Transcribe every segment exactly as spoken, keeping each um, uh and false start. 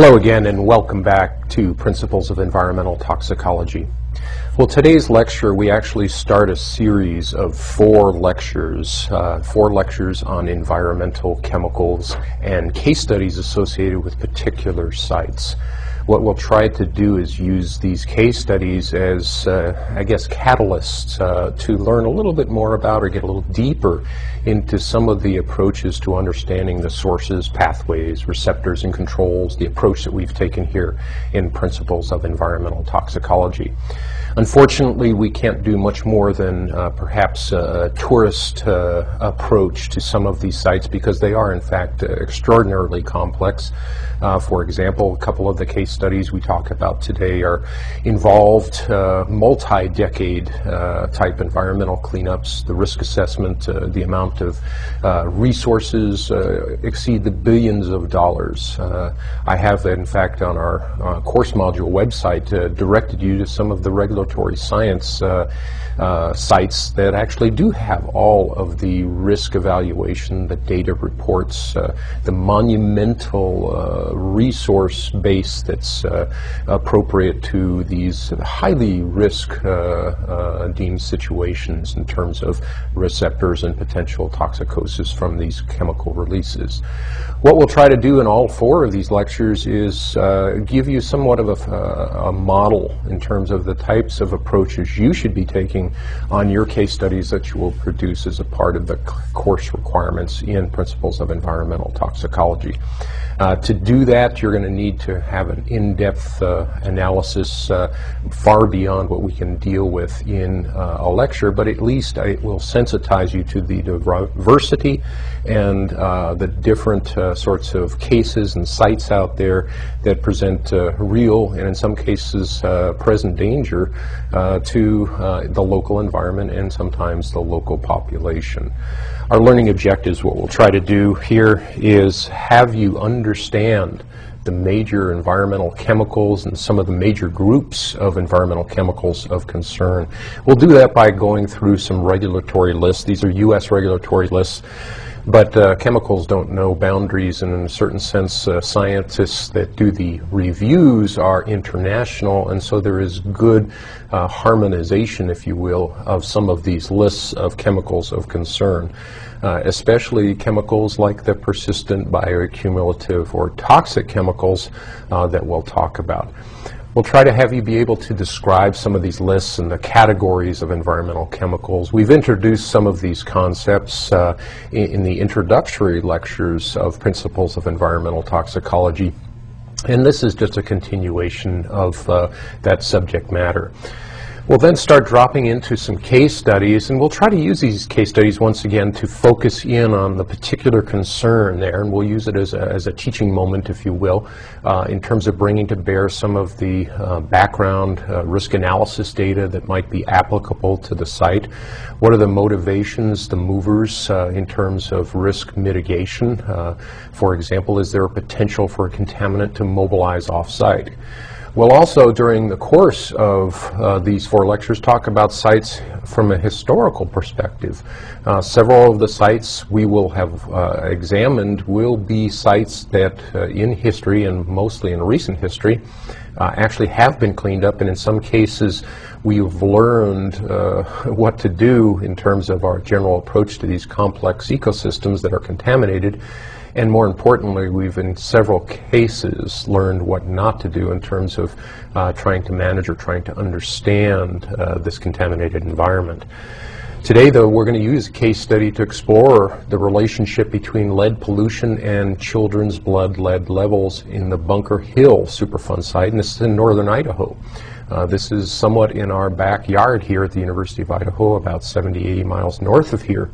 Hello again and welcome back to Principles of Environmental Toxicology. Well, today's lecture, we actually start a series of four lectures, uh, four lectures on environmental chemicals and case studies associated with particular sites. What we'll try to do is use these case studies as, uh, I guess, catalysts uh, to learn a little bit more about or get a little deeper into some of the approaches to understanding the sources, pathways, receptors, and controls, the approach that we've taken here in Principles of Environmental Toxicology. Unfortunately, we can't do much more than uh, perhaps a tourist uh, approach to some of these sites because they are, in fact, uh, extraordinarily complex. Uh, for example, a couple of the case studies we talk about today are involved uh, multi-decade uh, type environmental cleanups. The risk assessment, uh, the amount of uh, resources uh, exceed the billions of dollars. Uh, I have, in fact, on our uh, course module website uh, directed you to some of the regulatory science uh, uh, sites that actually do have all of the risk evaluation, the data reports, uh, the monumental uh, resource base that Uh, appropriate to these highly risk uh, uh, deemed situations in terms of receptors and potential toxicosis from these chemical releases. What we'll try to do in all four of these lectures is uh, give you somewhat of a, a model in terms of the types of approaches you should be taking on your case studies that you will produce as a part of the course requirements in Principles of Environmental Toxicology. Uh, to do that, you're going to need to have an in-depth uh, analysis uh, far beyond what we can deal with in uh, a lecture, but at least it will sensitize you to the diversity and uh, the different uh, sorts of cases and sites out there that present uh, real and in some cases uh, present danger uh, to uh, the local environment and sometimes the local population. Our learning objectives, what we'll try to do here is have you understand the major environmental chemicals and some of the major groups of environmental chemicals of concern. We'll do that by going through some regulatory lists. These are U S regulatory lists. But uh, chemicals don't know boundaries, and in a certain sense, uh, scientists that do the reviews are international, and so there is good uh, harmonization, if you will, of some of these lists of chemicals of concern, uh, especially chemicals like the persistent bioaccumulative or toxic chemicals uh, that we'll talk about. We'll try to have you be able to describe some of these lists and the categories of environmental chemicals. We've introduced some of these concepts uh, in, in the introductory lectures of Principles of Environmental Toxicology, and this is just a continuation of uh, that subject matter. We'll then start dropping into some case studies, and we'll try to use these case studies once again to focus in on the particular concern there, and we'll use it as a, as a teaching moment, if you will, uh, in terms of bringing to bear some of the uh, background uh, risk analysis data that might be applicable to the site. What are the motivations, the movers, uh, in terms of risk mitigation? Uh, for example, is there a potential for a contaminant to mobilize off-site? We'll also, during the course of uh, these four lectures, talk about sites from a historical perspective. Uh, several of the sites we will have uh, examined will be sites that uh, in history, and mostly in recent history, Uh, actually have been cleaned up, and in some cases we've learned uh, what to do in terms of our general approach to these complex ecosystems that are contaminated, and more importantly, we've in several cases learned what not to do in terms of uh, trying to manage or trying to understand uh, this contaminated environment. Today, though, we're going to use a case study to explore the relationship between lead pollution and children's blood lead levels in the Bunker Hill Superfund site, and this is in northern Idaho. Uh, this is somewhat in our backyard here at the University of Idaho, about seventy, eighty miles north of here.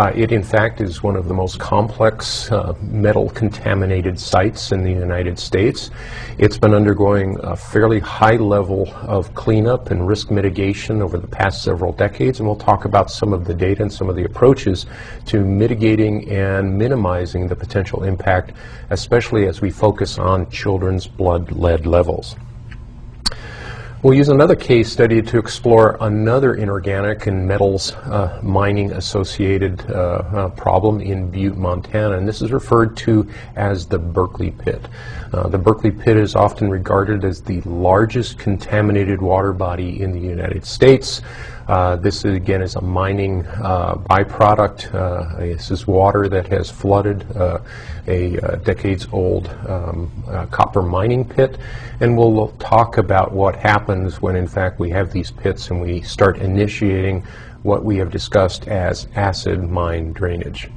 Uh, it, in fact, is one of the most complex uh, metal-contaminated sites in the United States. It's been undergoing a fairly high level of cleanup and risk mitigation over the past several decades, and we'll talk about some of the data and some of the approaches to mitigating and minimizing the potential impact, especially as we focus on children's blood lead levels. We'll use another case study to explore another inorganic and metals uh, mining associated uh, uh, problem in Butte, Montana, and this is referred to as the Berkeley Pit. Uh, the Berkeley Pit is often regarded as the largest contaminated water body in the United States. Uh, this is, again, is a mining uh, byproduct. Uh, this is water that has flooded uh, a uh, decades-old um, uh, copper mining pit, and we'll talk about what happens when, in fact, we have these pits and we start initiating what we have discussed as acid mine drainage.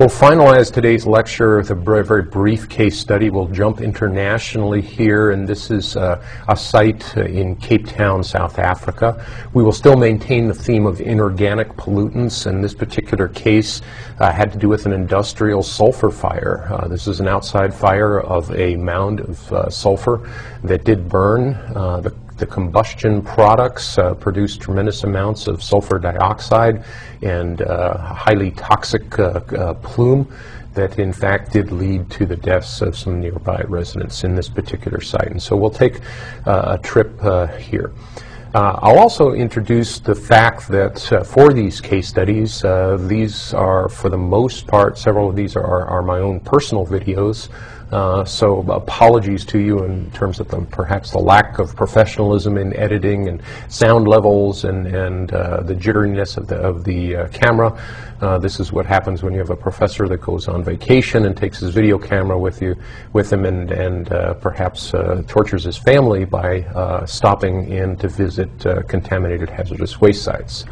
We'll finalize today's lecture with a very brief case study. We'll jump internationally here, and this is uh, a site in Cape Town, South Africa. We will still maintain the theme of inorganic pollutants, and this particular case uh, had to do with an industrial sulfur fire. Uh, this is an outside fire of a mound of uh, sulfur that did burn. Uh, the The combustion products uh, produce tremendous amounts of sulfur dioxide and uh, highly toxic uh, uh, plume that in fact did lead to the deaths of some nearby residents in this particular site. And so we'll take uh, a trip uh, here. Uh, I'll also introduce the fact that uh, for these case studies, uh, these are, for the most part, several of these are, are my own personal videos. Uh, so apologies to you in terms of the, perhaps the lack of professionalism in editing and sound levels and, and uh, the jitteriness of the, of the uh, camera. Uh, this is what happens when you have a professor that goes on vacation and takes his video camera with you, with him, and, and uh, perhaps uh, tortures his family by uh, stopping in to visit uh, contaminated hazardous waste sites.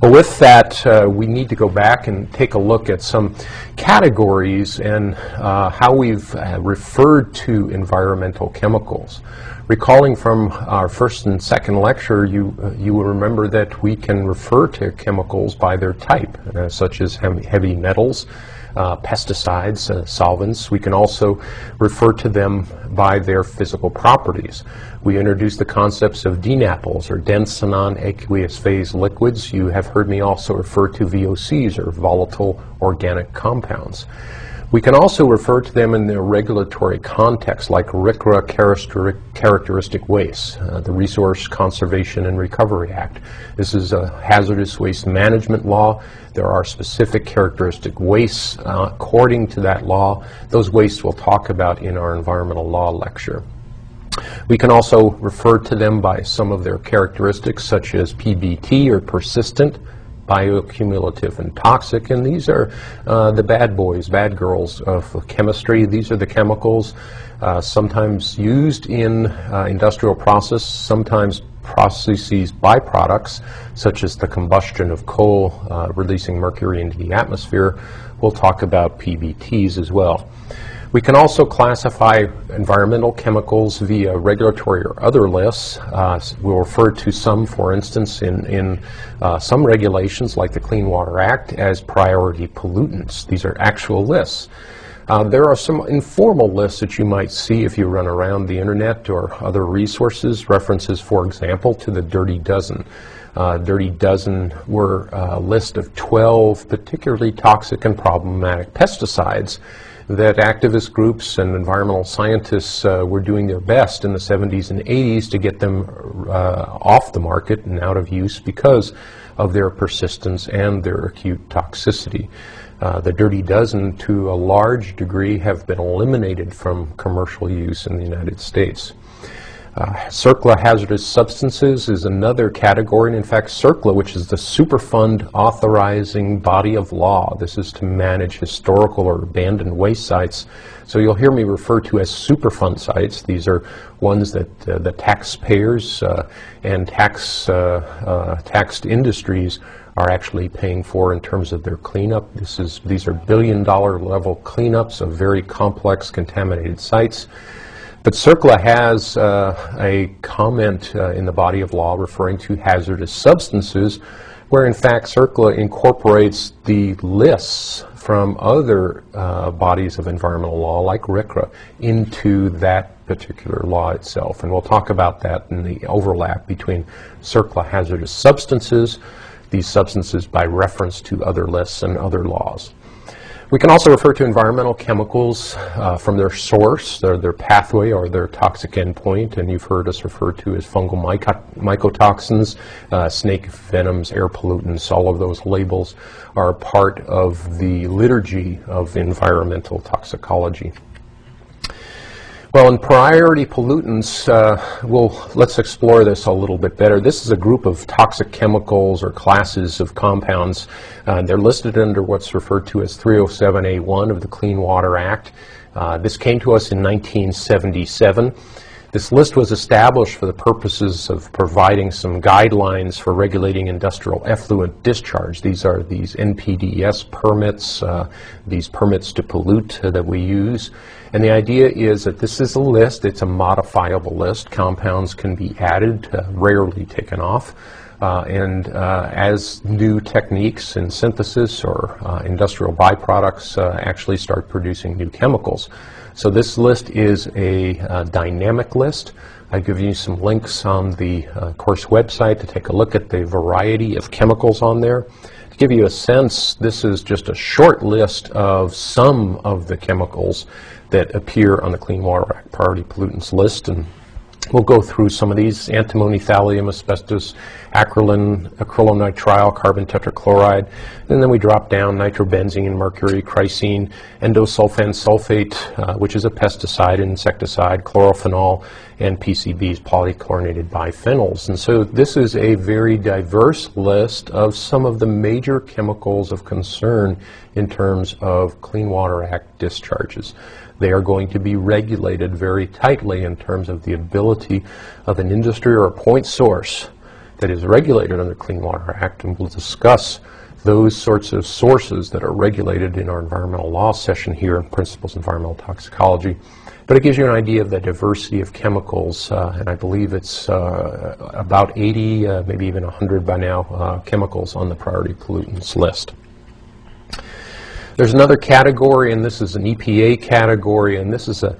But with that, uh, we need to go back and take a look at some categories and uh, how we've uh, referred to environmental chemicals. Recalling from our first and second lecture, you, uh, you will remember that we can refer to chemicals by their type, uh, such as heavy metals, Uh, pesticides, uh, solvents. We can also refer to them by their physical properties. We introduced the concepts of D NAPLs, or dense non-aqueous phase liquids. You have heard me also refer to V O Cs, or volatile organic compounds. We can also refer to them in their regulatory context, like RCRA characteristic wastes, uh, the Resource Conservation and Recovery Act. This is a hazardous waste management law. There are specific characteristic wastes uh, according to that law. Those wastes we'll talk about in our environmental law lecture. We can also refer to them by some of their characteristics, such as P B T, or persistent, bioaccumulative, and toxic, and these are uh, the bad boys, bad girls of chemistry. These are the chemicals uh, sometimes used in uh, industrial process, sometimes processes byproducts, such as the combustion of coal, uh, releasing mercury into the atmosphere. We'll talk about P B Ts as well. We can also classify environmental chemicals via regulatory or other lists. Uh, we'll refer to some, for instance, in, in uh, some regulations, like the Clean Water Act, as priority pollutants. These are actual lists. Uh, there are some informal lists that you might see if you run around the internet or other resources, references, for example, to the Dirty Dozen. Uh, Dirty Dozen were a list of twelve particularly toxic and problematic pesticides that activist groups and environmental scientists uh, were doing their best in the seventies and eighties to get them uh, off the market and out of use because of their persistence and their acute toxicity. Uh, the Dirty Dozen, to a large degree, have been eliminated from commercial use in the United States. Uh, CERCLA hazardous substances is another category, and in fact CERCLA, which is the Superfund authorizing body of law, this is to manage historical or abandoned waste sites. So you'll hear me refer to as Superfund sites. These are ones that uh, the taxpayers uh, and tax, uh, uh, taxed industries are actually paying for in terms of their cleanup. This is, these are billion dollar level cleanups of very complex contaminated sites. But CERCLA has uh, a comment uh, in the body of law referring to hazardous substances, where in fact CERCLA incorporates the lists from other uh, bodies of environmental law, like RCRA, into that particular law itself. And we'll talk about that in the overlap between CERCLA hazardous substances, these substances by reference to other lists and other laws. We can also refer to environmental chemicals uh, from their source, their, their pathway, or their toxic endpoint, and you've heard us referred to as fungal mycotoxins, uh, snake venoms, air pollutants. All of those labels are part of the liturgy of environmental toxicology. Well, in priority pollutants, uh, well, let's explore this a little bit better. This is a group of toxic chemicals or classes of compounds. Uh, they're listed under what's referred to as three oh seven A one of the Clean Water Act. Uh, this came to us in nineteen seventy-seven. This list was established for the purposes of providing some guidelines for regulating industrial effluent discharge. These are these N P D E S permits, uh, these permits to pollute uh, that we use. And the idea is that this is a list, it's a modifiable list. Compounds can be added, uh, rarely taken off. Uh, and uh, as new techniques in synthesis or uh, industrial byproducts uh, actually start producing new chemicals. So this list is a uh, dynamic list. I've given you some links on the uh, course website to take a look at the variety of chemicals on there. To give you a sense, this is just a short list of some of the chemicals that appear on the Clean Water Act Priority Pollutants list. And we'll go through some of these: antimony, thallium, asbestos, acrolein, acrylonitrile, carbon tetrachloride, and then we drop down nitrobenzene, mercury, chrysine, endosulfan sulfate, uh, which is a pesticide, insecticide, chlorophenol, and P C Bs, polychlorinated biphenyls. And so this is a very diverse list of some of the major chemicals of concern in terms of Clean Water Act discharges. They are going to be regulated very tightly in terms of the ability of an industry or a point source that is regulated under Clean Water Act, and we'll discuss those sorts of sources that are regulated in our environmental law session here in Principles of Environmental Toxicology. But it gives you an idea of the diversity of chemicals, uh, and I believe it's uh, about eighty, uh, maybe even one hundred by now, uh, chemicals on the priority pollutants list. There's another category, and this is an E P A category, and this is a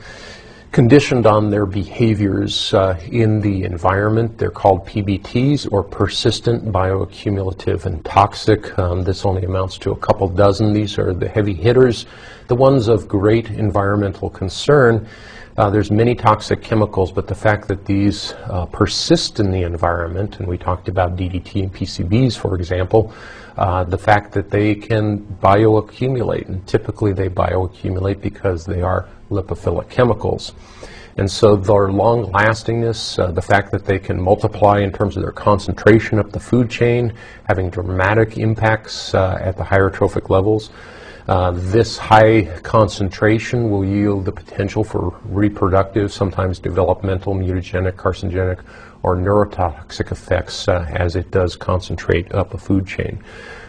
conditioned on their behaviors uh, in the environment. They're called P B Ts, or persistent, bioaccumulative, and toxic. Um, this only amounts to a couple dozen. These are the heavy hitters, the ones of great environmental concern. Uh, there's many toxic chemicals, but the fact that these uh, persist in the environment, and we talked about D D T and P C Bs, for example, uh, the fact that they can bioaccumulate, and typically they bioaccumulate because they are lipophilic chemicals. And so their long lastingness, uh, the fact that they can multiply in terms of their concentration up the food chain, having dramatic impacts uh, at the higher trophic levels. Uh, this high concentration will yield the potential for reproductive, sometimes developmental, mutagenic, carcinogenic, or neurotoxic effects uh, as it does concentrate up a food chain.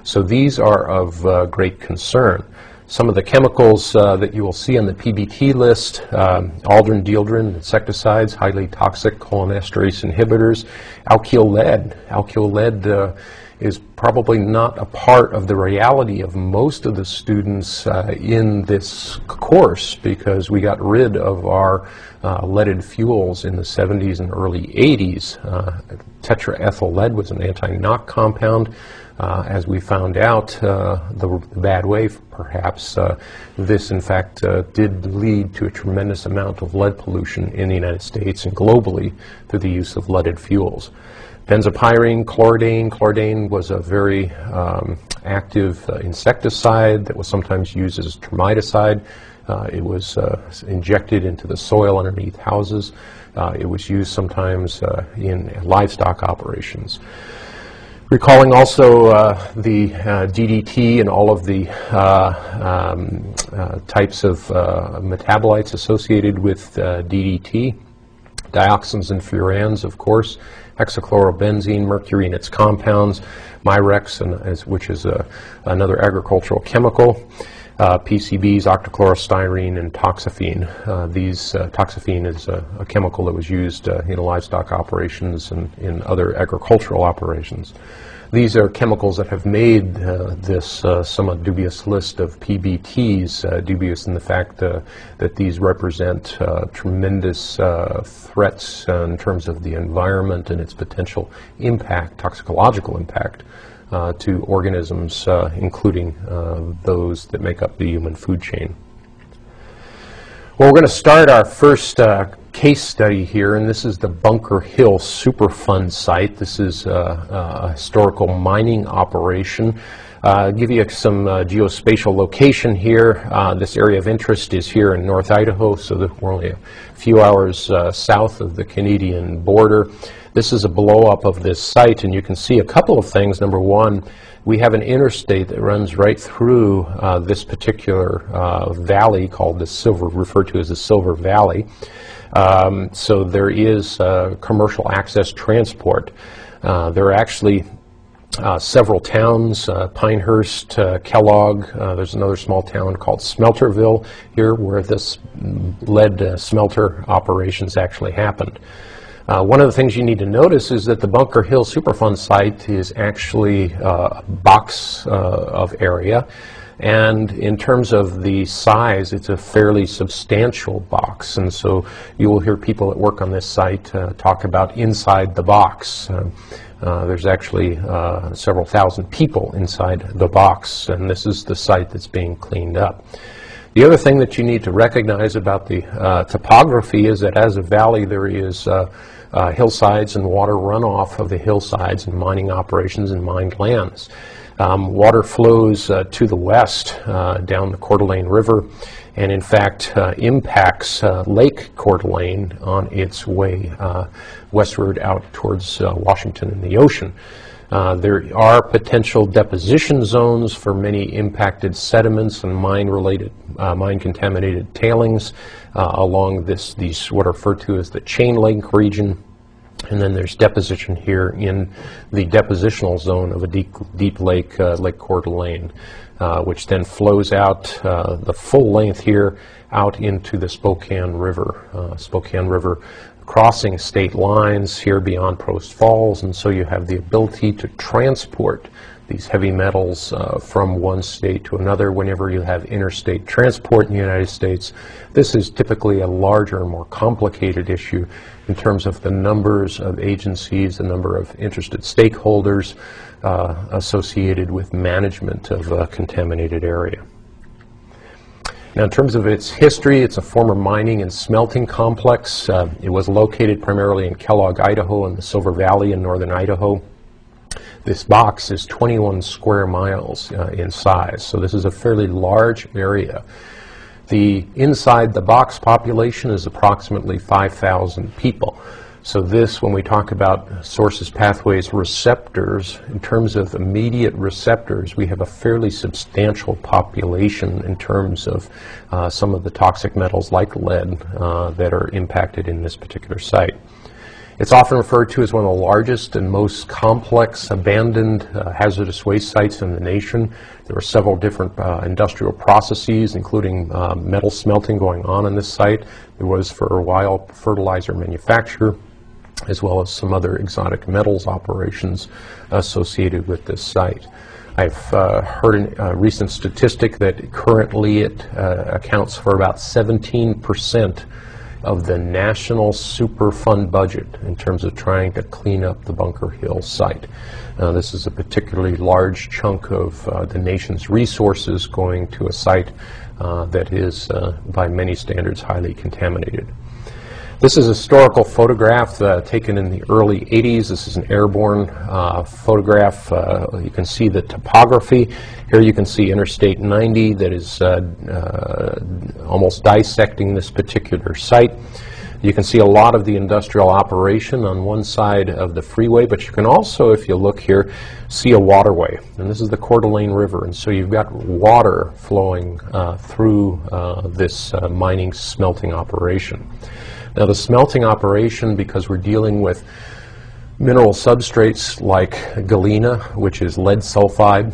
So these are of uh, great concern. Some of the chemicals uh, that you will see on the P B T list, um, aldrin, dieldrin, insecticides, highly toxic cholinesterase inhibitors, alkyl lead. Alkyl lead uh, is probably not a part of the reality of most of the students uh, in this course, because we got rid of our uh, leaded fuels in the seventies and early eighties. Uh, tetraethyl lead was an anti-knock compound. Uh, as we found out uh, the bad way, perhaps, uh, this in fact uh, did lead to a tremendous amount of lead pollution in the United States and globally through the use of leaded fuels. Benzopyrene, chlordane. Chlordane was a very um, active uh, insecticide that was sometimes used as termiticide. Uh, it was uh, injected into the soil underneath houses. Uh, it was used sometimes uh, in livestock operations. Recalling also uh, the uh, D D T and all of the uh, um, uh, types of uh, metabolites associated with uh, D D T, dioxins and furans, of course, hexachlorobenzene, mercury and its compounds, Myrex, and, as, which is a, another agricultural chemical, uh, P C Bs, octochlorostyrene, and toxaphene. Uh, these uh, toxaphene is a, a chemical that was used uh, in livestock operations and in other agricultural operations. These are chemicals that have made uh, this uh, somewhat dubious list of P B Ts, uh, dubious in the fact uh, that these represent uh, tremendous uh, threats uh, in terms of the environment and its potential impact, toxicological impact, uh, to organisms, uh, including uh, those that make up the human food chain. Well, we're going to start our first uh, case study here, and this is the Bunker Hill Superfund site. This is uh, a historical mining operation. Uh, give you some uh, geospatial location here. Uh, this area of interest is here in North Idaho, so that we're only a few hours uh, south of the Canadian border. This is a blow-up of this site, and you can see a couple of things. Number one, we have an interstate that runs right through uh, this particular uh, valley called the Silver, referred to as the Silver Valley. Um, so there is uh, commercial access transport. Uh, there are actually uh, several towns, uh, Pinehurst, uh, Kellogg. Uh, there's another small town called Smelterville here where this lead uh, smelter operations actually happened. Uh, one of the things you need to notice is that the Bunker Hill Superfund site is actually uh, a box uh, of area, and in terms of the size, it's a fairly substantial box, and so you will hear people that work on this site uh, talk about inside the box. Uh, uh, there's actually uh, several thousand people inside the box, and this is the site that's being cleaned up. The other thing that you need to recognize about the uh, topography is that as a valley, there is uh, uh, hillsides and water runoff of the hillsides and mining operations and mined lands. Um, water flows uh, to the west uh, down the Coeur d'Alene River, and in fact uh, impacts uh, Lake Coeur d'Alene on its way uh, westward out towards uh, Washington and the ocean. Uh, there are potential deposition zones for many impacted sediments and mine-related, uh, mine-contaminated tailings uh, along this, these what are referred to as the chain link region. And then there's deposition here in the depositional zone of a deep, deep lake, uh, Lake Coeur d'Alene, uh, which then flows out uh, the full length here out into the Spokane River. Uh, Spokane River crossing state lines here beyond Post Falls, and so you have the ability to transport these heavy metals uh, from one state to another whenever you have interstate transport in the United States. This is typically a larger, more complicated issue in terms of the numbers of agencies, the number of interested stakeholders uh, associated with management of a contaminated area. Now, in terms of its history, it's a former mining and smelting complex. Uh, it was located primarily in Kellogg, Idaho, and the Silver Valley in northern Idaho. This box is twenty-one square miles uh, in size, so this is a fairly large area. The inside the box population is approximately five thousand people. So this, when we talk about sources, pathways, receptors, in terms of immediate receptors, we have a fairly substantial population in terms of uh, some of the toxic metals like lead uh, that are impacted in this particular site. It's often referred to as one of the largest and most complex abandoned uh, hazardous waste sites in the nation. There are several different uh, industrial processes, including uh, metal smelting going on in this site. There was for a while fertilizer manufacture, as well as some other exotic metals operations associated with this site. I've uh, heard a uh, recent statistic that currently it uh, accounts for about seventeen percent of the national Superfund budget in terms of trying to clean up the Bunker Hill site. Uh, this is a particularly large chunk of uh, the nation's resources going to a site uh, that is, uh, by many standards, highly contaminated. This is a historical photograph uh, taken in the early eighties. This is an airborne uh, photograph. Uh, you can see the topography. Here you can see Interstate ninety that is uh, uh, almost dissecting this particular site. You can see a lot of the industrial operation on one side of the freeway, but you can also, if you look here, see a waterway. And this is the Coeur d'Alene River, and so you've got water flowing uh, through uh, this uh, mining smelting operation. Now, the smelting operation, because we're dealing with mineral substrates like galena, which is lead sulfide,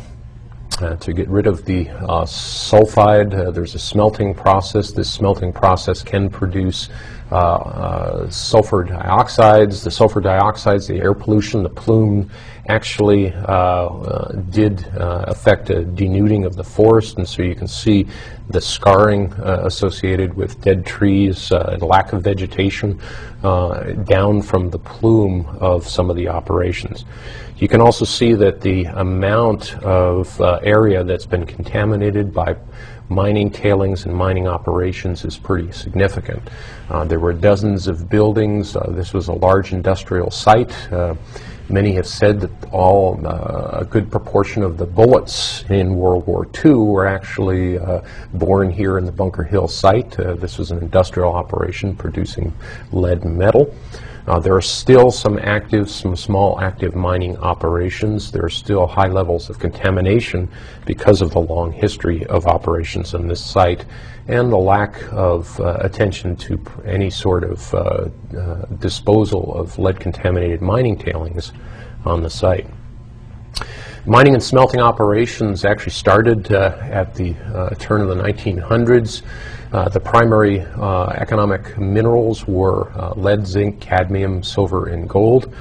uh, to get rid of the uh, sulfide, uh, there's a smelting process. This smelting process can produce uh, uh, sulfur dioxides. The sulfur dioxides, the air pollution, the plume actually uh, uh, did uh, affect a denuding of the forest, and so you can see the scarring uh, associated with dead trees uh, and lack of vegetation uh, down from the plume of some of the operations. You can also see that the amount of uh, area that's been contaminated by mining tailings and mining operations is pretty significant. Uh, there were dozens of buildings. Uh, this was a large industrial site. Uh, Many have said that all uh, a good proportion of the bullets in World War Two were actually uh, born here in the Bunker Hill site. Uh, this was an industrial operation producing lead metal. Uh, there are still some active, some small active mining operations. There are still high levels of contamination because of the long history of operations on this site and the lack of uh, attention to any sort of uh, uh, disposal of lead-contaminated mining tailings on the site. Mining and smelting operations actually started uh, at the uh, turn of the nineteen hundreds. Uh, the primary uh, economic minerals were uh, lead, zinc, cadmium, silver, and gold.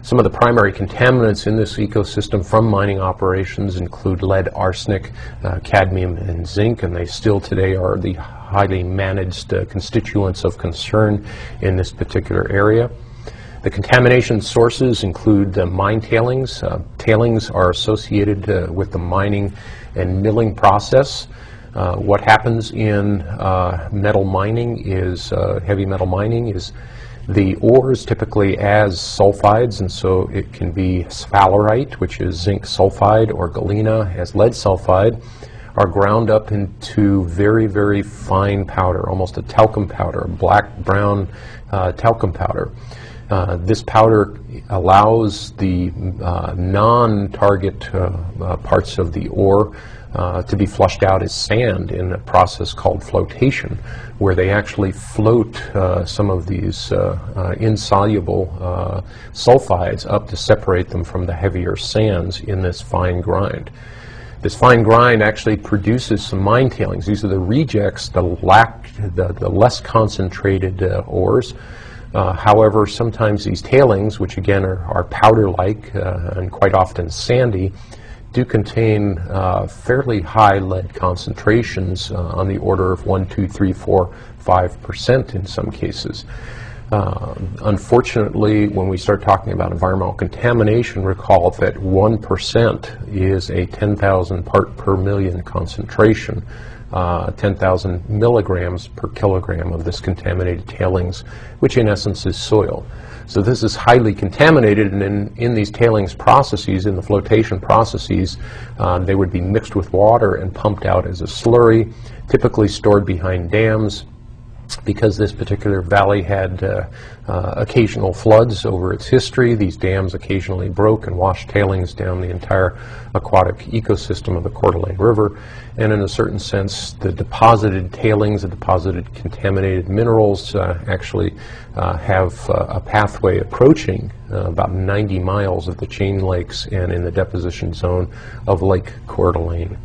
Some of the primary contaminants in this ecosystem from mining operations include lead, arsenic, uh, cadmium, and zinc, and they still today are the highly managed uh, constituents of concern in this particular area. The contamination sources include the mine tailings. Uh, tailings are associated uh, with the mining and milling process. Uh, what happens in uh, metal mining is, uh, heavy metal mining is the ores typically as sulfides, and so it can be sphalerite, which is zinc sulfide, or galena as lead sulfide, are ground up into very, very fine powder, almost a talcum powder, black-brown uh, talcum powder. Uh, this powder allows the uh, non-target uh, uh, parts of the ore uh, to be flushed out as sand in a process called flotation, where they actually float uh, some of these uh, uh, insoluble uh, sulfides up to separate them from the heavier sands in this fine grind. This fine grind actually produces some mine tailings. These are the rejects, the, lack, the, the less concentrated uh, ores. Uh, however, sometimes these tailings, which again are, are powder-like uh, and quite often sandy, do contain uh, fairly high lead concentrations uh, on the order of one, two, three, four, five percent in some cases. Uh, unfortunately, when we start talking about environmental contamination, recall that one percent is a ten thousand part per million concentration. Uh, ten thousand milligrams per kilogram of this contaminated tailings, which in essence is soil. So this is highly contaminated, and in, in these tailings processes, in the flotation processes, uh, they would be mixed with water and pumped out as a slurry, typically stored behind dams, because this particular valley had uh, uh, occasional floods over its history. These dams occasionally broke and washed tailings down the entire aquatic ecosystem of the Coeur d'Alene River. And in a certain sense, the deposited tailings, the deposited contaminated minerals uh, actually uh, have uh, a pathway approaching uh, about ninety miles of the chain lakes and in the deposition zone of Lake Coeur d'Alene.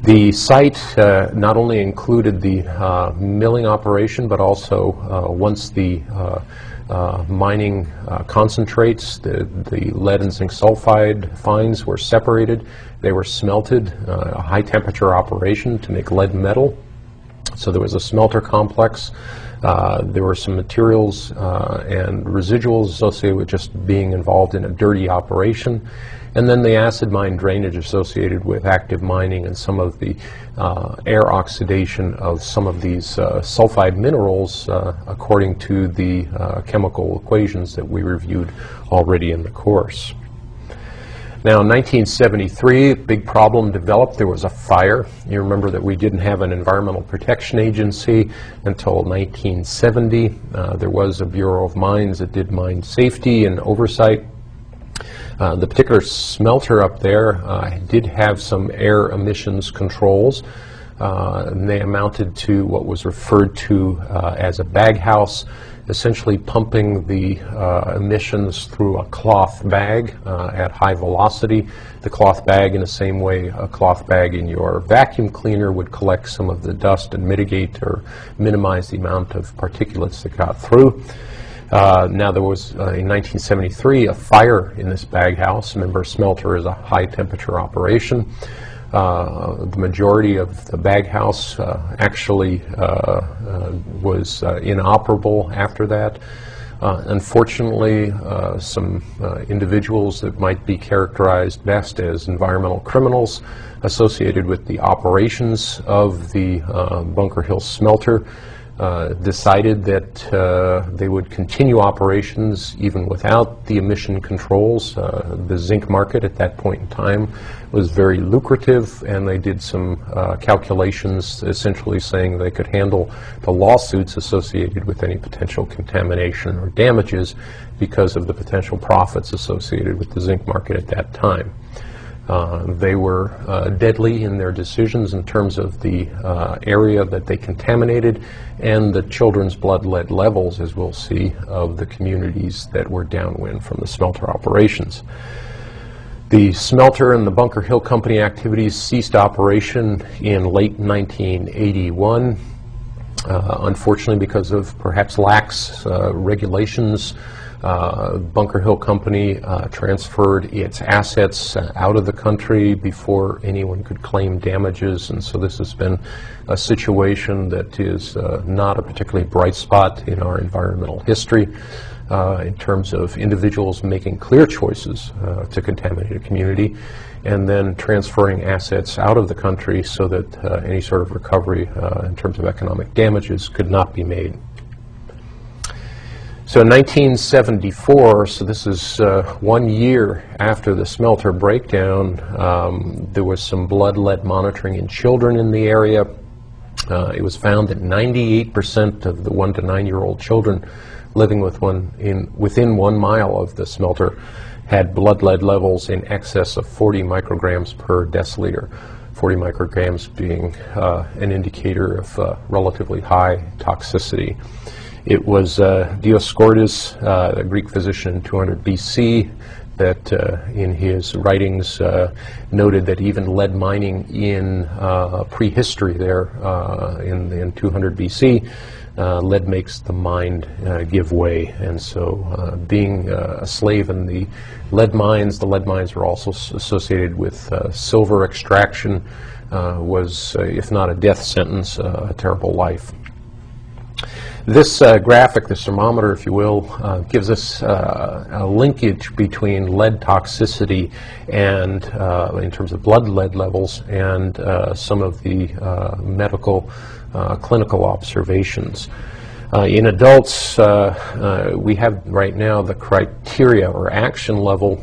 The site uh, not only included the uh, milling operation, but also uh, once the uh, uh, mining uh, concentrates, the, the lead and zinc sulfide fines were separated. They were smelted, uh, a high temperature operation to make lead metal. So there was a smelter complex. Uh, there were some materials uh, and residuals associated with just being involved in a dirty operation. And then the acid mine drainage associated with active mining and some of the uh, air oxidation of some of these uh, sulfide minerals uh, according to the uh, chemical equations that we reviewed already in the course. Now, in nineteen seventy-three, a big problem developed. There was a fire. You remember that we didn't have an Environmental Protection Agency until nineteen seventy. Uh, there was a Bureau of Mines that did mine safety and oversight. Uh, the particular smelter up there uh, did have some air emissions controls. Uh, and they amounted to what was referred to uh, as a baghouse. essentially pumping the uh, emissions through a cloth bag uh, at high velocity. The cloth bag, in the same way a cloth bag in your vacuum cleaner would collect some of the dust and mitigate or minimize the amount of particulates that got through. Uh, now, there was, uh, in nineteen seventy-three, a fire in this bag house. Remember, smelter is a high-temperature operation. Uh, the majority of the bag house uh, actually uh, uh, was uh, inoperable after that. Uh, unfortunately, uh, some uh, individuals that might be characterized best as environmental criminals associated with the operations of the uh, Bunker Hill smelter Uh, decided that uh, they would continue operations even without the emission controls. Uh, the zinc market at that point in time was very lucrative, and they did some uh, calculations essentially saying they could handle the lawsuits associated with any potential contamination or damages because of the potential profits associated with the zinc market at that time. Uh, they were uh, deadly in their decisions in terms of the uh, area that they contaminated and the children's blood lead levels, as we'll see, of the communities that were downwind from the smelter operations. The smelter and the Bunker Hill Company activities ceased operation in late nineteen eighty-one, uh, unfortunately because of perhaps lax uh, regulations. Uh, Bunker Hill Company uh, transferred its assets uh, out of the country before anyone could claim damages, and so this has been a situation that is uh, not a particularly bright spot in our environmental history uh, in terms of individuals making clear choices uh, to contaminate a community and then transferring assets out of the country so that uh, any sort of recovery uh, in terms of economic damages could not be made. So in nineteen seventy-four, so this is uh, one year after the smelter breakdown, um, there was some blood lead monitoring in children in the area. Uh, it was found that ninety-eight percent of the one to nine-year-old children living with one in, within one mile of the smelter had blood lead levels in excess of forty micrograms per deciliter, forty micrograms being uh, an indicator of uh, relatively high toxicity. It was uh, Dioscorides, uh, a Greek physician in two hundred B C, that uh, in his writings uh, noted that even lead mining in uh, prehistory there uh, in, in two hundred B C, uh, lead makes the mind uh, give way. And so uh, being uh, a slave in the lead mines, the lead mines were also associated with uh, silver extraction, uh, was, uh, if not a death sentence, uh, a terrible life. This uh, graphic, the thermometer, if you will, uh, gives us uh, a linkage between lead toxicity and, uh, in terms of blood lead levels, and uh, some of the uh, medical uh, clinical observations. Uh, in adults, uh, uh, we have right now the criteria or action level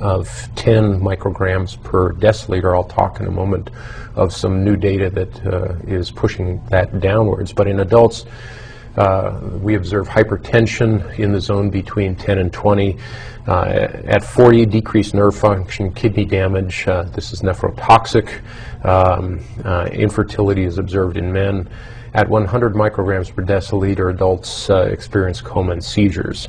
of ten micrograms per deciliter. I'll talk in a moment of some new data that uh, is pushing that downwards. But in adults, uh, we observe hypertension in the zone between ten and twenty. Uh, at forty, decreased nerve function, kidney damage. Uh, this is nephrotoxic. Um, uh, infertility is observed in men. At one hundred micrograms per deciliter, adults uh, experience coma and seizures.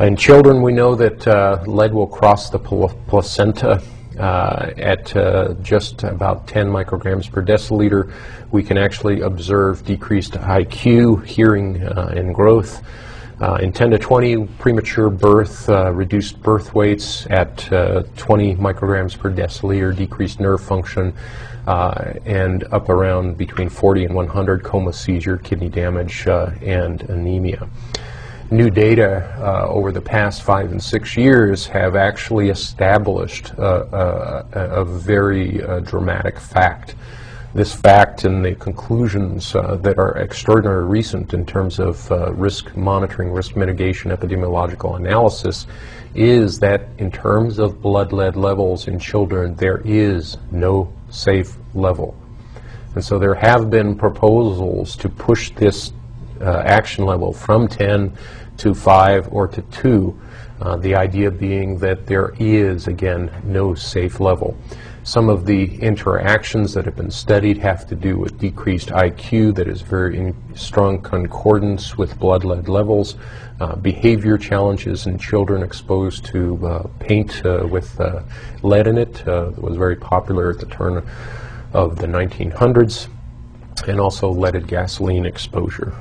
In children, we know that uh, lead will cross the placenta uh, at uh, just about ten micrograms per deciliter. We can actually observe decreased I Q, hearing, uh, and growth. Uh, in ten to twenty, premature birth, uh, reduced birth weights at uh, twenty micrograms per deciliter, decreased nerve function, uh, and up around between forty and one hundred, coma, seizure, kidney damage, uh, and anemia. New data uh, over the past five and six years have actually established uh, uh, a very uh, dramatic fact. This fact and the conclusions uh, that are extraordinarily recent in terms of uh, risk monitoring, risk mitigation, epidemiological analysis is that in terms of blood lead levels in children, there is no safe level. And so there have been proposals to push this Uh, action level from ten to five or to two Uh, the idea being that there is, again, no safe level. Some of the interactions that have been studied have to do with decreased I Q that is very in strong concordance with blood lead levels, uh, behavior challenges in children exposed to uh, paint uh, with uh, lead in it uh, that was very popular at the turn of the nineteen hundreds, and also leaded gasoline exposure.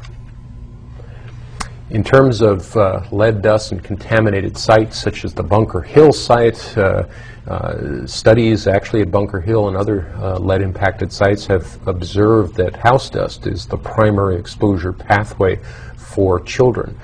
In terms of uh, lead dust and contaminated sites, such as the Bunker Hill site, uh, uh, studies actually at Bunker Hill and other uh, lead-impacted sites have observed that house dust is the primary exposure pathway for children.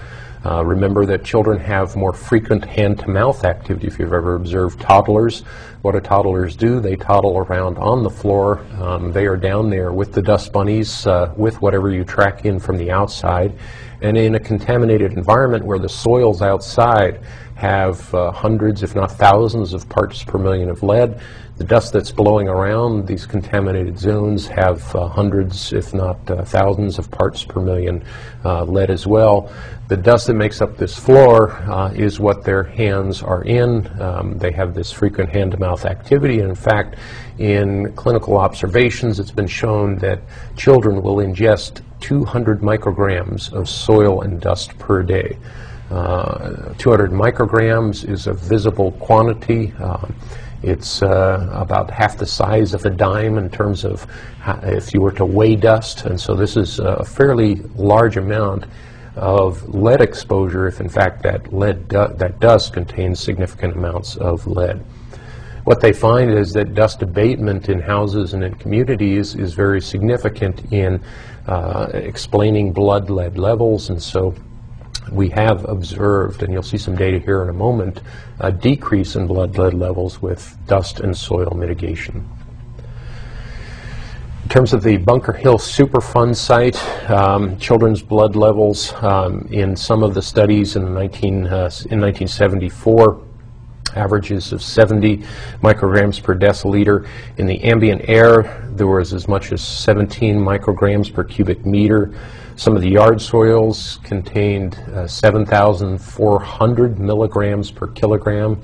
Uh, remember that children have more frequent hand-to-mouth activity. If you've ever observed toddlers, what do toddlers do? They toddle around on the floor. Um, they are down there with the dust bunnies, uh, with whatever you track in from the outside. And in a contaminated environment where the soils outside have uh, hundreds, if not thousands, of parts per million of lead, the dust that's blowing around these contaminated zones have uh, hundreds, if not uh, thousands, of parts per million uh, lead as well. The dust that makes up this floor uh, is what their hands are in. Um, they have this frequent hand-to-mouth activity. And in fact, in clinical observations, it's been shown that children will ingest two hundred micrograms of soil and dust per day. Uh, two hundred micrograms is a visible quantity. Uh, it's uh, about half the size of a dime in terms of how, if you were to weigh dust. And so this is a fairly large amount of lead exposure if, in fact, that, lead du that dust contains significant amounts of lead. What they find is that dust abatement in houses and in communities is very significant in uh, explaining blood lead levels, and so we have observed, and you'll see some data here in a moment, a decrease in blood lead levels with dust and soil mitigation. In terms of the Bunker Hill Superfund site, um, children's blood levels um, in some of the studies in, nineteen, uh, in nineteen seventy-four averages of seventy micrograms per deciliter. In the ambient air, there was as much as seventeen micrograms per cubic meter. Some of the yard soils contained uh, seven thousand four hundred milligrams per kilogram,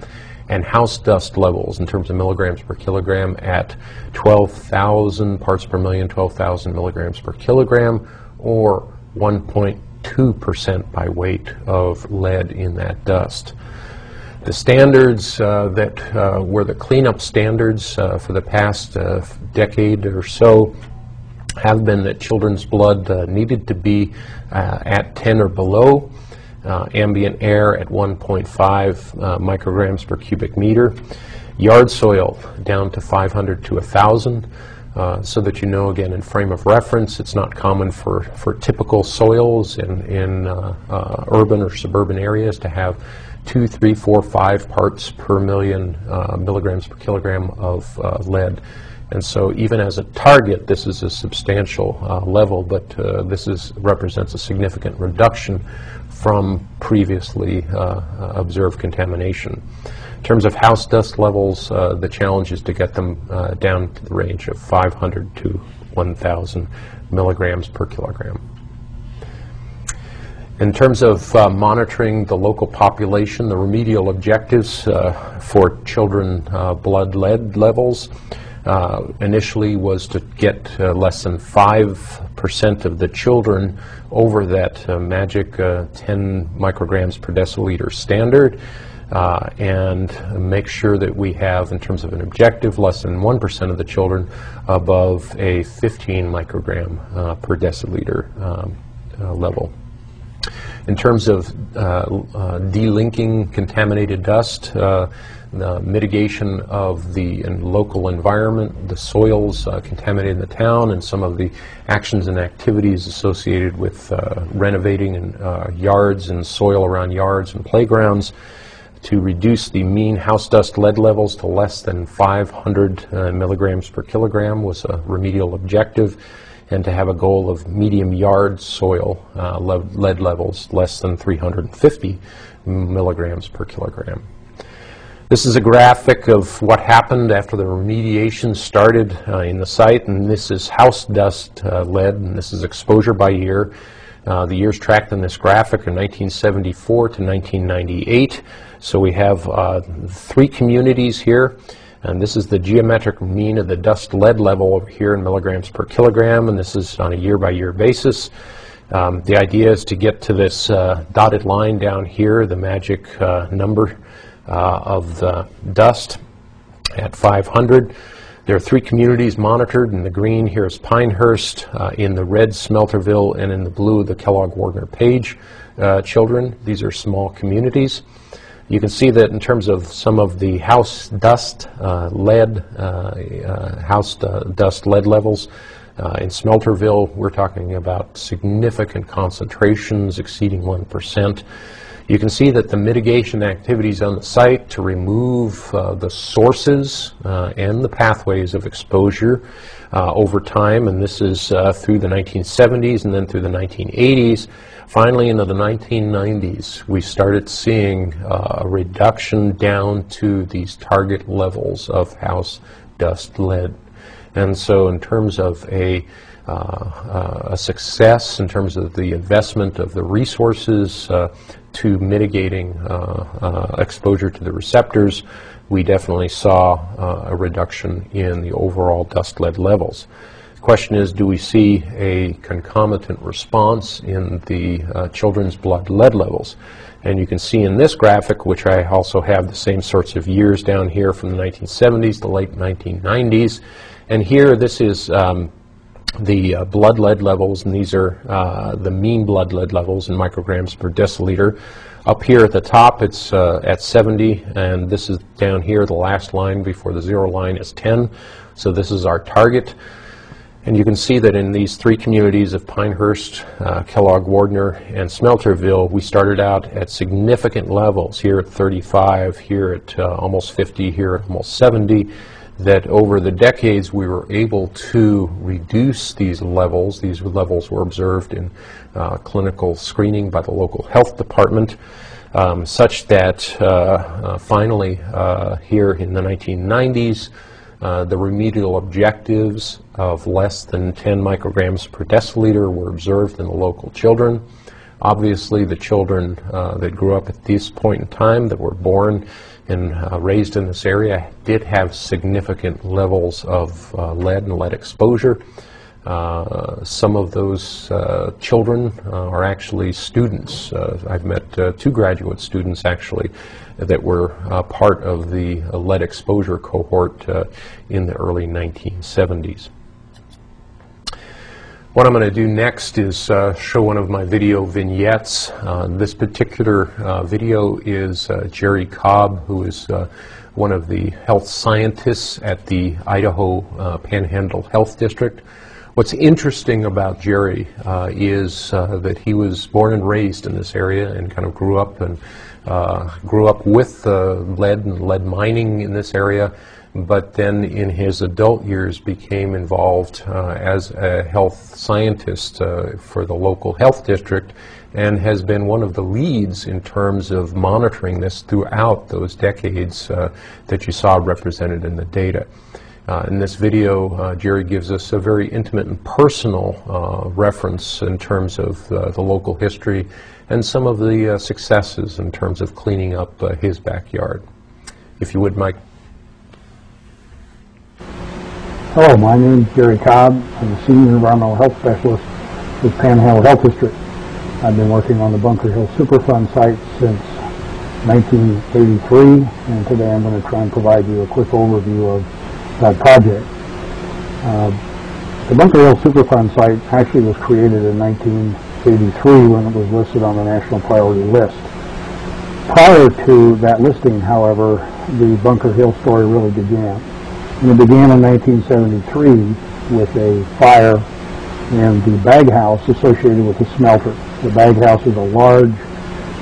and house dust levels in terms of milligrams per kilogram at twelve thousand parts per million, twelve thousand milligrams per kilogram, or one point two percent by weight of lead in that dust. The standards uh, that uh, were the cleanup standards uh, for the past uh, decade or so have been that children's blood uh, needed to be uh, at ten or below, uh, ambient air at one point five uh, micrograms per cubic meter, yard soil down to five hundred to one thousand. Uh, so that you know, again, in frame of reference, it's not common for, for typical soils in, in uh, uh, urban or suburban areas to have two, three, four, five parts per million uh, milligrams per kilogram of uh, lead. And so even as a target, this is a substantial uh, level, but uh, this is, represents a significant reduction from previously uh, observed contamination. In terms of house dust levels, uh, the challenge is to get them uh, down to the range of five hundred to one thousand milligrams per kilogram. In terms of uh, monitoring the local population, the remedial objectives uh, for children uh, blood lead levels uh, initially was to get uh, less than five percent of the children over that uh, magic uh, ten micrograms per deciliter standard. Uh, and make sure that we have, in terms of an objective, less than one percent of the children above a fifteen microgram uh, per deciliter um, uh, level. In terms of uh, uh, delinking contaminated dust, uh, the mitigation of the in local environment, the soils uh, contaminated in the town, and some of the actions and activities associated with uh, renovating and, uh, yards and soil around yards and playgrounds, to reduce the mean house dust lead levels to less than five hundred uh, milligrams per kilogram was a remedial objective, and to have a goal of medium yard soil uh, lead levels less than three hundred fifty milligrams per kilogram. This is a graphic of what happened after the remediation started uh, in the site, and this is house dust uh, lead, and this is exposure by year. Uh, the years tracked in this graphic are nineteen seventy-four to nineteen ninety-eight. So we have uh, three communities here, and this is the geometric mean of the dust lead level over here in milligrams per kilogram, and this is on a year-by-year basis. Um, the idea is to get to this uh, dotted line down here, the magic uh, number uh, of the dust at five hundred. There are three communities monitored. In the green here is Pinehurst, uh, in the red Smelterville, and in the blue the Kellogg, Wardner, Page uh, children. These are small communities. You can see that in terms of some of the house dust uh, lead, uh, uh, house dust lead levels, uh, in Smelterville we're talking about significant concentrations exceeding one percent. You can see that the mitigation activities on the site to remove uh, the sources uh, and the pathways of exposure uh, over time, and this is uh, through the nineteen seventies and then through the nineteen eighties. Finally, into the nineteen nineties, we started seeing uh, a reduction down to these target levels of house dust lead. And so in terms of a Uh, uh, a success in terms of the investment of the resources uh, to mitigating uh, uh, exposure to the receptors, we definitely saw uh, a reduction in the overall dust lead levels. The question is, do we see a concomitant response in the uh, children's blood lead levels? And you can see in this graphic, which I also have the same sorts of years down here from the nineteen seventies to late nineteen nineties, and here this is um, the uh, blood lead levels, and these are uh, the mean blood lead levels in micrograms per deciliter. Up here at the top it's uh, at seventy, and this is down here, the last line before the zero line is ten. So this is our target. And you can see that in these three communities of Pinehurst, uh, Kellogg, Wardner, and Smelterville, we started out at significant levels, here at thirty-five, here at uh, almost fifty, here at almost seventy. That over the decades we were able to reduce these levels. These levels were observed in uh, clinical screening by the local health department, um, such that uh, uh, finally uh, here in the nineteen nineties, uh, the remedial objectives of less than ten micrograms per deciliter were observed in the local children. Obviously, the children uh, that grew up at this point in time, that were born and uh, raised in this area, did have significant levels of uh, lead and lead exposure. Uh, some of those uh, children uh, are actually students. Uh, I've met uh, two graduate students, actually, that were uh, part of the uh, lead exposure cohort uh, in the early nineteen seventies. What I'm going to do next is uh, show one of my video vignettes. Uh, this particular uh, video is uh, Jerry Cobb, who is uh, one of the health scientists at the Idaho uh, Panhandle Health District. What's interesting about Jerry uh, is uh, that he was born and raised in this area and kind of grew up and uh, grew up with uh, lead and lead mining in this area, but then in his adult years became involved uh, as a health scientist uh, for the local health district, and has been one of the leads in terms of monitoring this throughout those decades uh, that you saw represented in the data. Uh, in this video, uh, Jerry gives us a very intimate and personal uh, reference in terms of uh, the local history and some of the uh, successes in terms of cleaning up uh, his backyard. If you would, Mike. Hello, my name is Gary Cobb. I'm a Senior Environmental Health Specialist with Panhandle Health District. I've been working on the Bunker Hill Superfund site since nineteen eighty-three, and today I'm going to try and provide you a quick overview of that project. Uh, the Bunker Hill Superfund site actually was created in nineteen eighty-three when it was listed on the National Priority List. Prior to that listing, however, the Bunker Hill story really began. And it began in nineteen seventy-three with a fire in the bag house associated with the smelter. The bag house is a large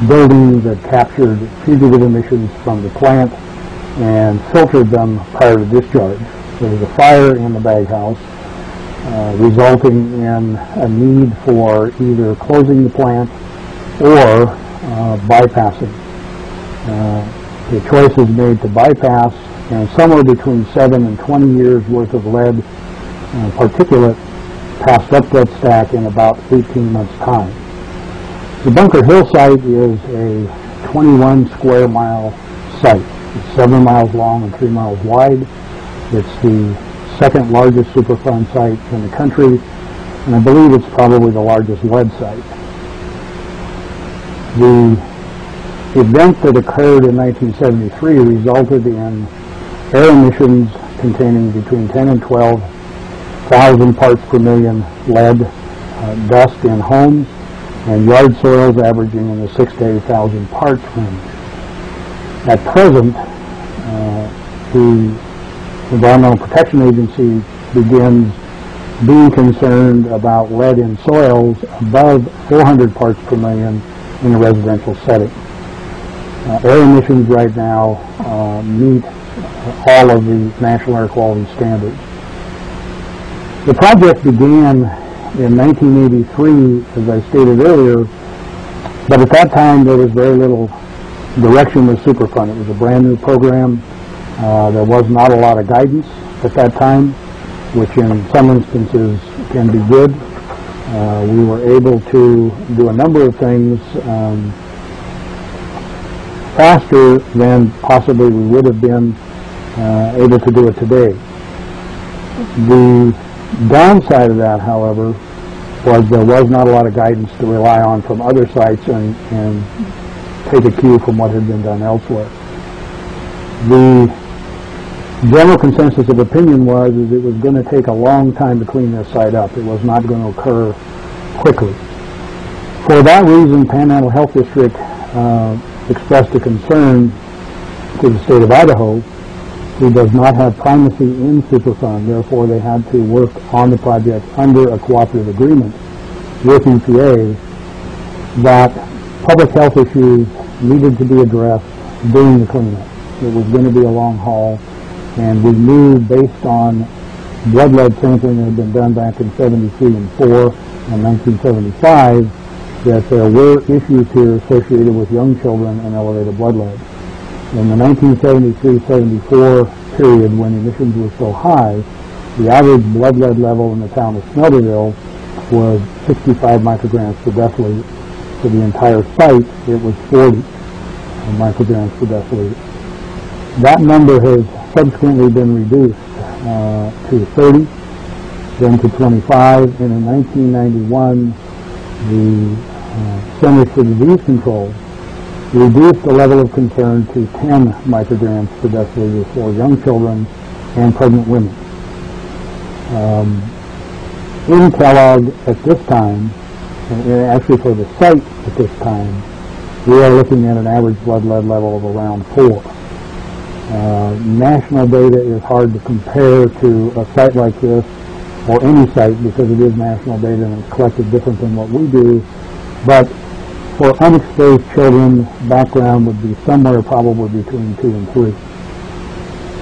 building that captured fugitive emissions from the plant and filtered them prior to discharge. There was a fire in the bag house, uh, resulting in a need for either closing the plant or uh, bypassing. Uh, the choice was made to bypass, and somewhere between seven and twenty years worth of lead uh, particulate passed up that stack in about eighteen months' time. The Bunker Hill site is a twenty-one square mile site. It's seven miles long and three miles wide. It's the second largest Superfund site in the country, and I believe it's probably the largest lead site. The event that occurred in nineteen seventy-three resulted in air emissions containing between ten and twelve thousand parts per million lead uh, dust in homes, and yard soils averaging in the six to eight thousand parts range. At present, uh, the Environmental Protection Agency begins being concerned about lead in soils above four hundred parts per million in a residential setting. Uh, air emissions right now uh, meet all of the national air quality standards. The project began in nineteen eighty-three, as I stated earlier, but at that time there was very little direction with Superfund. It was a brand new program. Uh, there was not a lot of guidance at that time, which in some instances can be good. Uh, we were able to do a number of things um, faster than possibly we would have been uh, able to do it today. The downside of that, however, was there was not a lot of guidance to rely on from other sites and, and take a cue from what had been done elsewhere. The general consensus of opinion was is it was going to take a long time to clean this site up. It was not going to occur quickly. For that reason, Panhandle Health District uh, expressed a concern to the state of Idaho, who does not have primacy in Superfund. Therefore, they had to work on the project under a cooperative agreement with E P A that public health issues needed to be addressed during the cleanup. It was going to be a long haul, and we knew based on blood lead sampling that had been done back in seventy-three and four and nineteen seventy-five that there were issues here associated with young children and elevated blood lead. In the nineteen seventy-three seventy-four period, when emissions were so high, the average blood lead level in the town of Smelterville was sixty-five micrograms per deciliter. For the entire site, it was forty micrograms per deciliter. That number has subsequently been reduced uh, to thirty, then to twenty-five, and in nineteen ninety-one, the uh, Centers for Disease Control reduced the level of concern to ten micrograms per deciliter for young children and pregnant women. Um, in Kellogg at this time, and actually for the site at this time, we are looking at an average blood lead level of around four. Uh, national data is hard to compare to a site like this or any site because it is national data and it's collected different than what we do, but for unexposed children, background would be somewhere probably between two and three.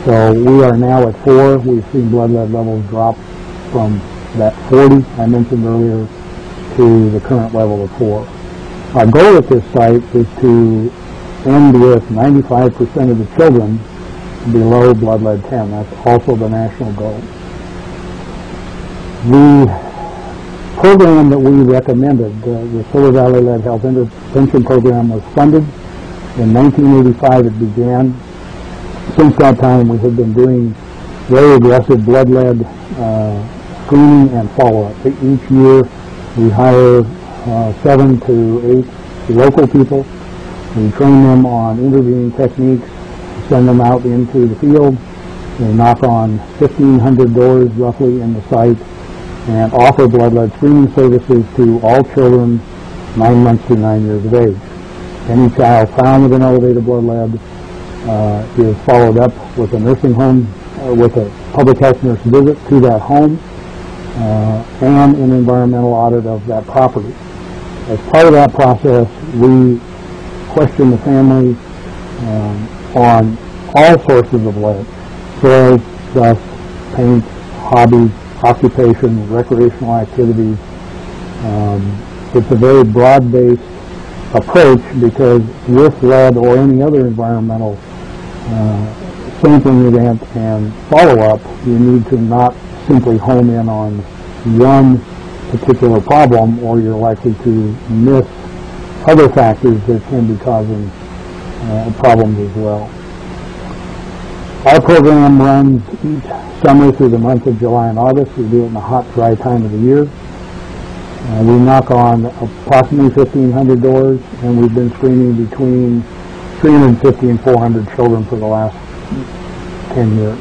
So we are now at four. We've seen blood lead levels drop from that forty I mentioned earlier to the current level of four. Our goal at this site is to end with ninety-five percent of the children below blood lead ten. That's also the national goal. The program that we recommended, uh, the Silver Valley Lead Health Intervention Program, was funded. In nineteen eighty-five it began. Since that time we have been doing very aggressive blood lead uh, screening and follow-up. Each year we hire uh, seven to eight local people. We train them on intervening techniques, send them out into the field. We knock on fifteen hundred doors roughly in the site and offer blood lead screening services to all children nine months to nine years of age. Any child found with an elevated blood lead uh, is followed up with a nursing home, uh, with a public health nurse visit to that home, uh, and an environmental audit of that property. As part of that process, we question the family um, on all sources of lead: soils, dust, paint, hobbies, occupation, recreational activities. Um, it's a very broad-based approach because with lead or any other environmental uh, sampling event and follow-up, you need to not simply home in on one particular problem or you're likely to miss other factors that can be causing uh, problems as well. Our program runs each summer through the month of July and August. We do it in the hot, dry time of the year. Uh, we knock on approximately fifteen hundred doors, and we've been screening between three hundred fifty and four hundred children for the last ten years.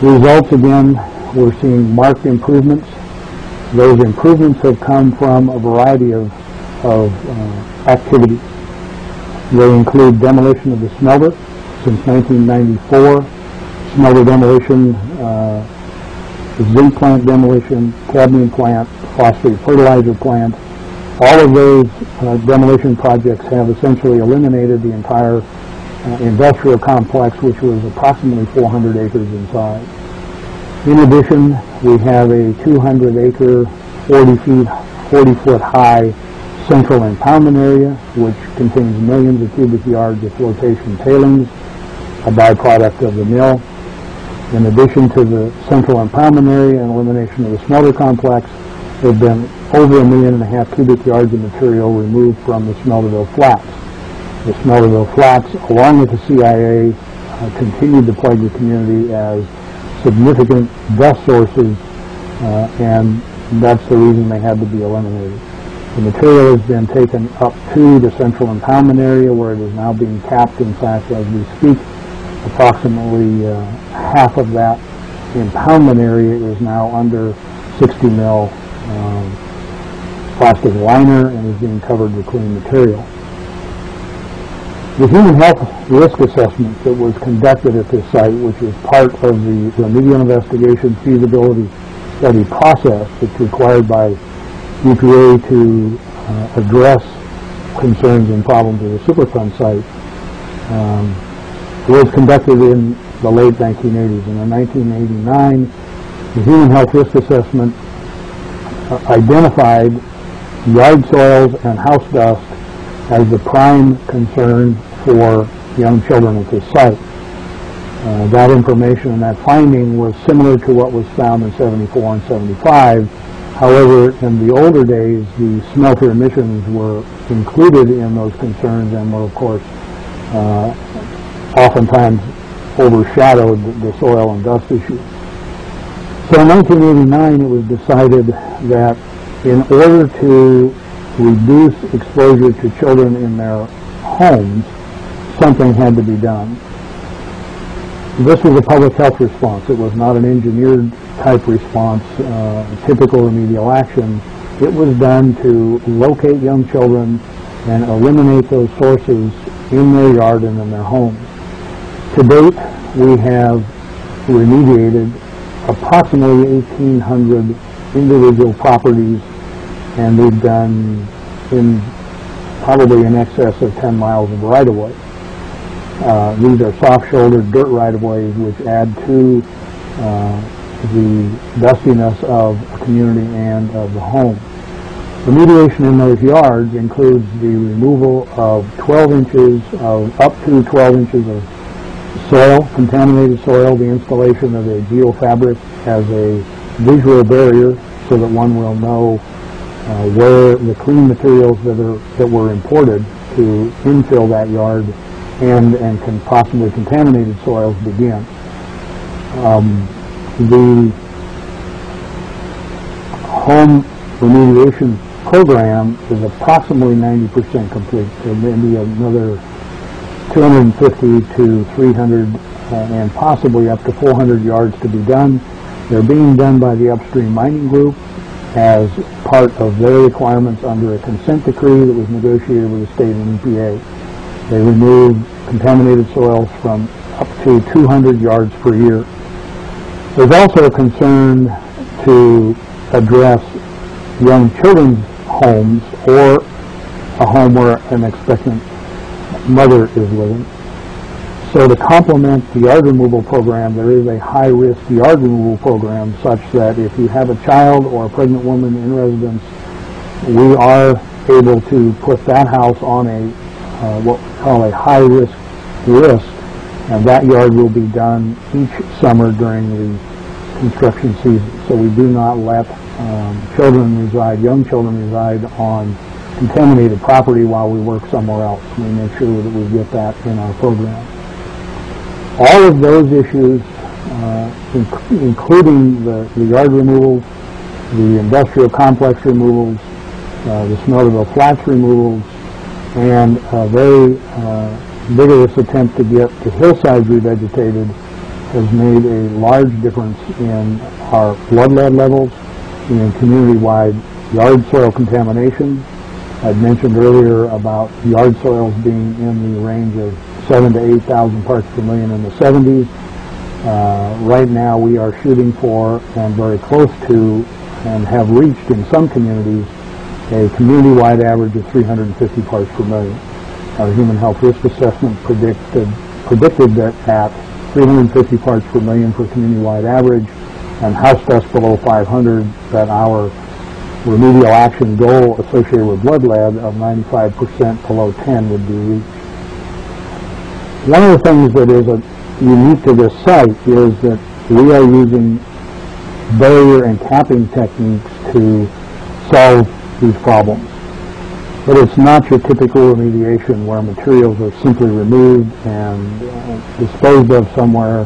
The results, again, we're seeing marked improvements. Those improvements have come from a variety of, of uh, activities. They include demolition of the smelter since nineteen ninety-four, smelter demolition, uh, zinc plant demolition, cadmium plant, phosphate fertilizer plant. All of those uh, demolition projects have essentially eliminated the entire uh, industrial complex, which was approximately four hundred acres in size. In addition, we have a two hundred acre, forty feet, forty foot high central impoundment area, which contains millions of cubic yards of flotation tailings, a byproduct of the mill. In addition to the central impoundment area and elimination of the smelter complex, there have been over a million and a half cubic yards of material removed from the Smelterville Flats. The Smelterville Flats, along with the C I A, uh, continued to plague the community as significant dust sources, uh, and that's the reason they had to be eliminated. The material has been taken up to the central impoundment area, where it is now being capped. In fact, as we speak, approximately uh, half of that impoundment area is now under sixty mil um, plastic liner and is being covered with clean material. The human health risk assessment that was conducted at this site, which is part of the remedial investigation feasibility study process that's required by E P A to uh, address concerns and problems with the Superfund site, um, was conducted in the late nineteen eighties. And in nineteen eighty-nine, the human health risk assessment identified yard soils and house dust as the prime concern for young children at this site. Uh, that information and that finding was similar to what was found in seventy-four and seventy-five. However, in the older days, the smelter emissions were included in those concerns and were, of course, uh, oftentimes overshadowed the soil and dust issues. So in nineteen eighty-nine, it was decided that in order to reduce exposure to children in their homes, something had to be done. This was a public health response. It was not an engineered type response, uh, typical remedial action. It was done to locate young children and eliminate those sources in their yard and in their homes. To date, we have remediated approximately eighteen hundred individual properties, and we've done in probably in excess of ten miles of right-of-way. Uh, these are soft-shouldered dirt right-of-ways, which add to uh, the dustiness of a community and of the home. Remediation in those yards includes the removal of twelve inches of, up to twelve inches of soil, contaminated soil, the installation of a geofabric as a visual barrier so that one will know Uh, where the clean materials that are that were imported to infill that yard and and can possibly contaminated soils begin. Um, the home remediation program is approximately ninety percent complete. There may be another two hundred fifty to three hundred uh, and possibly up to four hundred yards to be done. They're being done by the upstream mining group as part of their requirements under a consent decree that was negotiated with the state and E P A. They removed contaminated soils from up to two hundred yards per year. There's also a concern to address young children's homes or a home where an expectant mother is living. So to complement the yard removal program, there is a high-risk yard removal program such that if you have a child or a pregnant woman in residence, we are able to put that house on a uh, what we call a high-risk list, and that yard will be done each summer during the construction season. So we do not let um, children reside, young children reside on contaminated property while we work somewhere else. We make sure that we get that in our program. All of those issues, uh, inc including the, the yard removals, the industrial complex removals, uh, the Smelterville flats removals, and a very uh, vigorous attempt to get the hillside revegetated, has made a large difference in our blood lead levels and in community-wide yard soil contamination. I'd mentioned earlier about yard soils being in the range of seven to eight thousand parts per million in the seventies. Uh, right now, we are shooting for and very close to, and have reached in some communities, a community-wide average of three hundred fifty parts per million. Our human health risk assessment predicted predicted that at three hundred fifty parts per million for community-wide average, and house dust below five hundred, that our remedial action goal associated with blood lead of ninety-five percent below ten would be reached. One of the things that is a, unique to this site is that we are using barrier and capping techniques to solve these problems. But it's not your typical remediation where materials are simply removed and uh, disposed of somewhere,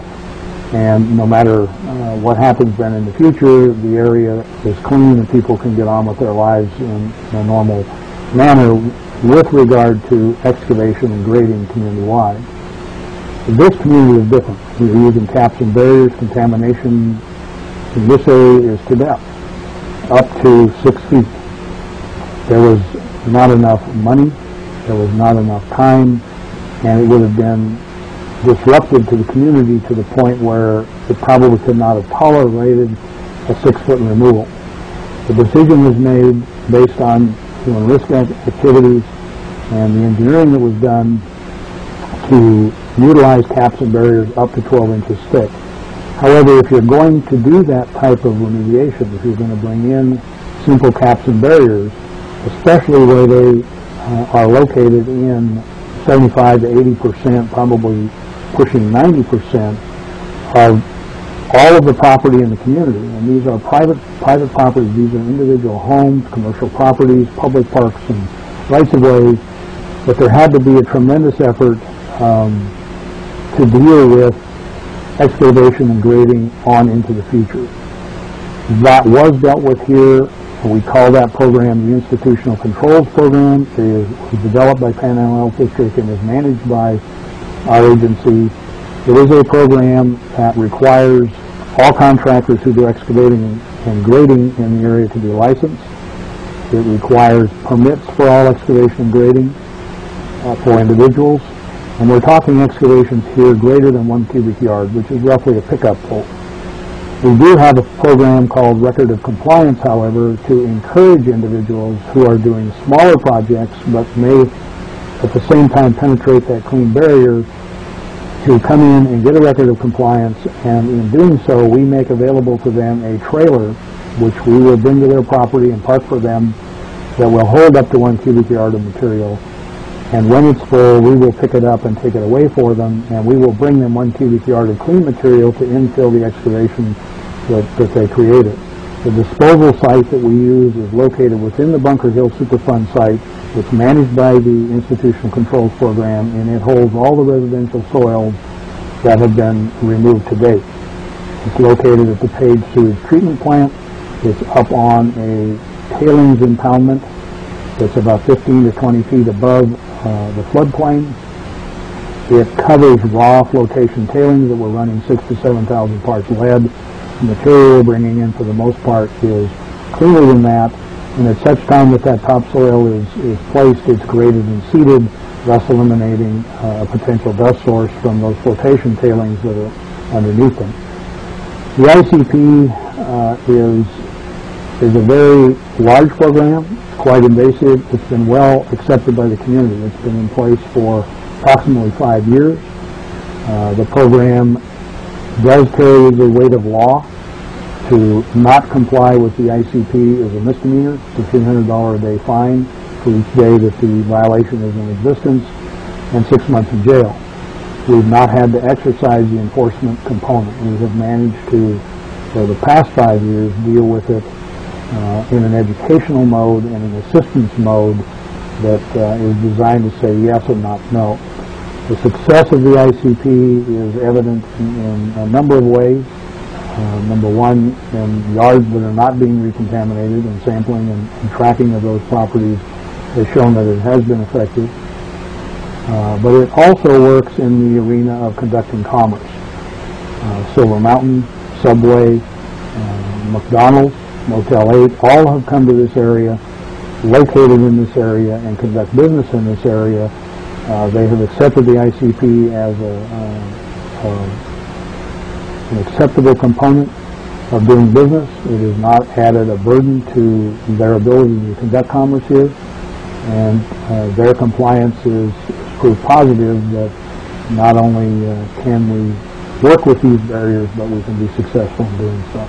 and no matter uh, what happens then in the future, the area is clean and people can get on with their lives in, in a normal manner with regard to excavation and grading community-wide. This community is different. We're using caps and barriers. Contamination in this area is to depth, up to six feet. There was not enough money, there was not enough time, and it would have been disruptive to the community to the point where it probably could not have tolerated a six-foot removal. The decision was made based on human risk activities and the engineering that was done to utilize caps and barriers up to twelve inches thick. However, if you're going to do that type of remediation, if you're going to bring in simple caps and barriers, especially where they uh, are located in seventy-five to eighty percent, probably pushing ninety percent of all of the property in the community. And these are private private properties. These are individual homes, commercial properties, public parks, and rights-of-ways. But there had to be a tremendous effort um, to deal with excavation and grading on into the future. That was dealt with here. We call that program the Institutional Controls Program. It is developed by Panhandle Health District and is managed by our agency. It is a program that requires all contractors who do excavating and grading in the area to be licensed. It requires permits for all excavation and grading uh, for individuals. And we're talking excavations here greater than one cubic yard, which is roughly a pickup hole. We do have a program called Record of Compliance, however, to encourage individuals who are doing smaller projects but may at the same time penetrate that clean barrier to come in and get a record of compliance, and in doing so we make available to them a trailer which we will bring to their property and park for them that will hold up to one cubic yard of material, and when it's full we will pick it up and take it away for them, and we will bring them one cubic yard of clean material to infill the excavation that, that they created. The disposal site that we use is located within the Bunker Hill Superfund site. It's managed by the Institutional Controls Program, and it holds all the residential soils that have been removed to date. It's located at the Page Sewage Treatment Plant. It's up on a tailings impoundment that's about fifteen to twenty feet above Uh, the floodplain. It covers raw flotation tailings that were running six to seven thousand parts lead. The material we're bringing in for the most part is cleaner than that, and at such time that that topsoil is, is placed, it's graded and seeded, thus eliminating uh, a potential dust source from those flotation tailings that are underneath them. The I C P uh, is, is a very large program. Quite invasive. It's been well accepted by the community. It's been in place for approximately five years. Uh, the program does carry the weight of law. To not comply with the I C P is a misdemeanor. It's a three hundred dollar a day fine for each day that the violation is in existence, and six months in jail. We've not had to exercise the enforcement component. We have managed to, for the past five years, deal with it uh, in an educational mode and an assistance mode that uh, is designed to say yes and not no. The success of the I C P is evident in, in a number of ways. Uh, number one, in yards that are not being recontaminated, and sampling and, and tracking of those properties has shown that it has been effective. Uh, but it also works in the arena of conducting commerce. Uh, Silver Mountain, Subway, uh, McDonald's, Motel eight, all have come to this area, located in this area, and conduct business in this area. Uh, they have accepted the I C P as a, a, a an acceptable component of doing business. It has not added a burden to their ability to conduct commerce here, and uh, their compliance is proof positive that not only uh, can we work with these barriers, but we can be successful in doing so.